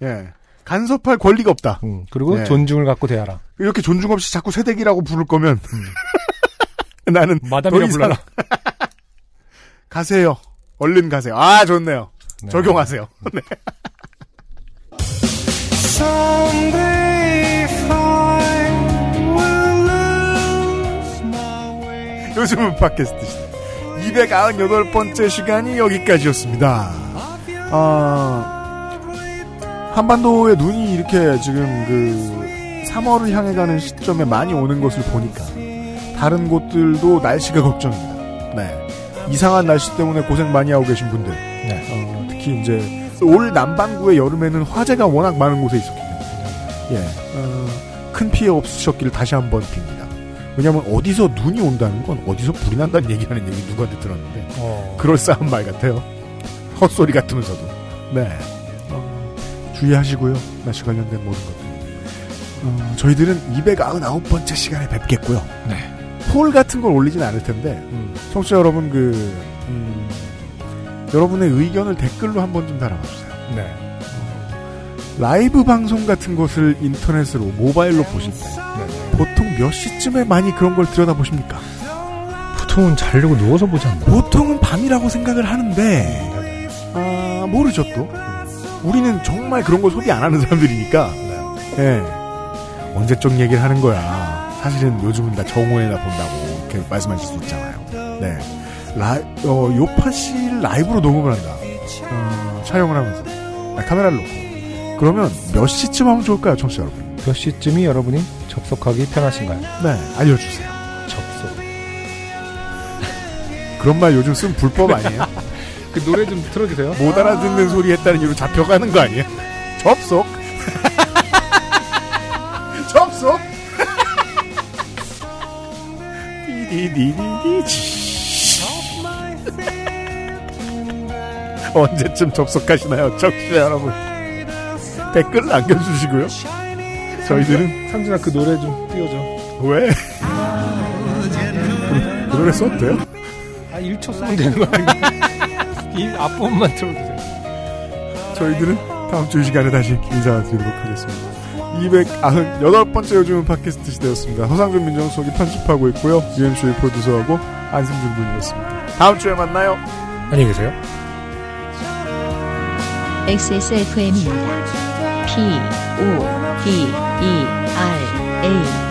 예. 간섭할 권리가 없다. 음, 그리고 예. 존중을 갖고 대하라. 이렇게 존중 없이 자꾸 새댁이라고 부를 거면 음. 나는 마담이라 불러라. 가세요. 얼른 가세요. 아, 좋네요. 네. 적용하세요. 네. 요즘은 팟캐스트시네. 이백구십팔 번째 시간이 여기까지였습니다. 아, 한반도에 눈이 이렇게 지금 그 삼월을 향해 가는 시점에 많이 오는 것을 보니까 다른 곳들도 날씨가 걱정입니다. 네. 이상한 날씨 때문에 고생 많이 하고 계신 분들. 네. 어, 특히 이제 올 남반구의 여름에는 화재가 워낙 많은 곳에 있었기 때문에. 예. 어, 큰 피해 없으셨기를 다시 한번 빕니다. 왜냐면 어디서 눈이 온다는 건 어디서 불이 난다는 얘기하는 얘기 누구한테 들었는데 어... 그럴싸한 말 같아요. 헛소리 같으면서도. 네. 어, 주의하시고요. 날씨 관련된 모든 것들. 어, 저희들은 이백구십구 번째 시간에 뵙겠고요. 네. 폴 같은 걸 올리진 않을 텐데 음. 청취자 여러분 그 음, 여러분의 의견을 댓글로 한 번 좀 달아봐주세요. 네. 어, 라이브 방송 같은 것을 인터넷으로 모바일로 보실 때 네. 보통 몇 시쯤에 많이 그런 걸 들여다보십니까? 보통은 자려고 누워서 보지 않나? 보통은 밤이라고 생각을 하는데 아, 모르죠 또. 우리는 정말 그런 걸 소비 안 하는 사람들이니까 네. 예. 언제적 얘기를 하는 거야. 사실은 요즘은 다 정오에나 본다고 이렇게 말씀하실 수 있잖아요. 네. 라, 어, 요파 씨를 라이브로 녹음을 한다. 어, 촬영을 하면서 아, 카메라를 놓고 그러면 몇 시쯤 하면 좋을까요? 청취자 여러분 몇 시쯤이 여러분이 접속하기 편하신가요? 네, 알려주세요. 접속. 그런 말 요즘 쓴 불법 아니에요? 그 노래 좀 틀어주세요. 못 알아듣는 소리 했다는 이유로 잡혀가는 거 아니에요? 접속. 접속. 디디디디디. 언제쯤 접속하시나요, 청취자 여러분? 댓글 남겨주시고요. 저희들은 상준아 그 노래 좀 띄워줘. 왜? 그 노래 써도 돼요? 아 일 초 쓰면 되는 거 아닌가? 이 앞부분만 틀어주세요. 저희들은 다음 주 이 시간에 다시 인사드리도록 하겠습니다. 이백구십팔 번째 요즘은 팟캐스트 시대였습니다. 허상준 민정수석이 편집하고 있고요. 유엠씨의 프로듀서하고 안승준 군이었습니다. 다음 주에 만나요. 안녕히 계세요. 엑스에스에프엠입니다. P O D E R A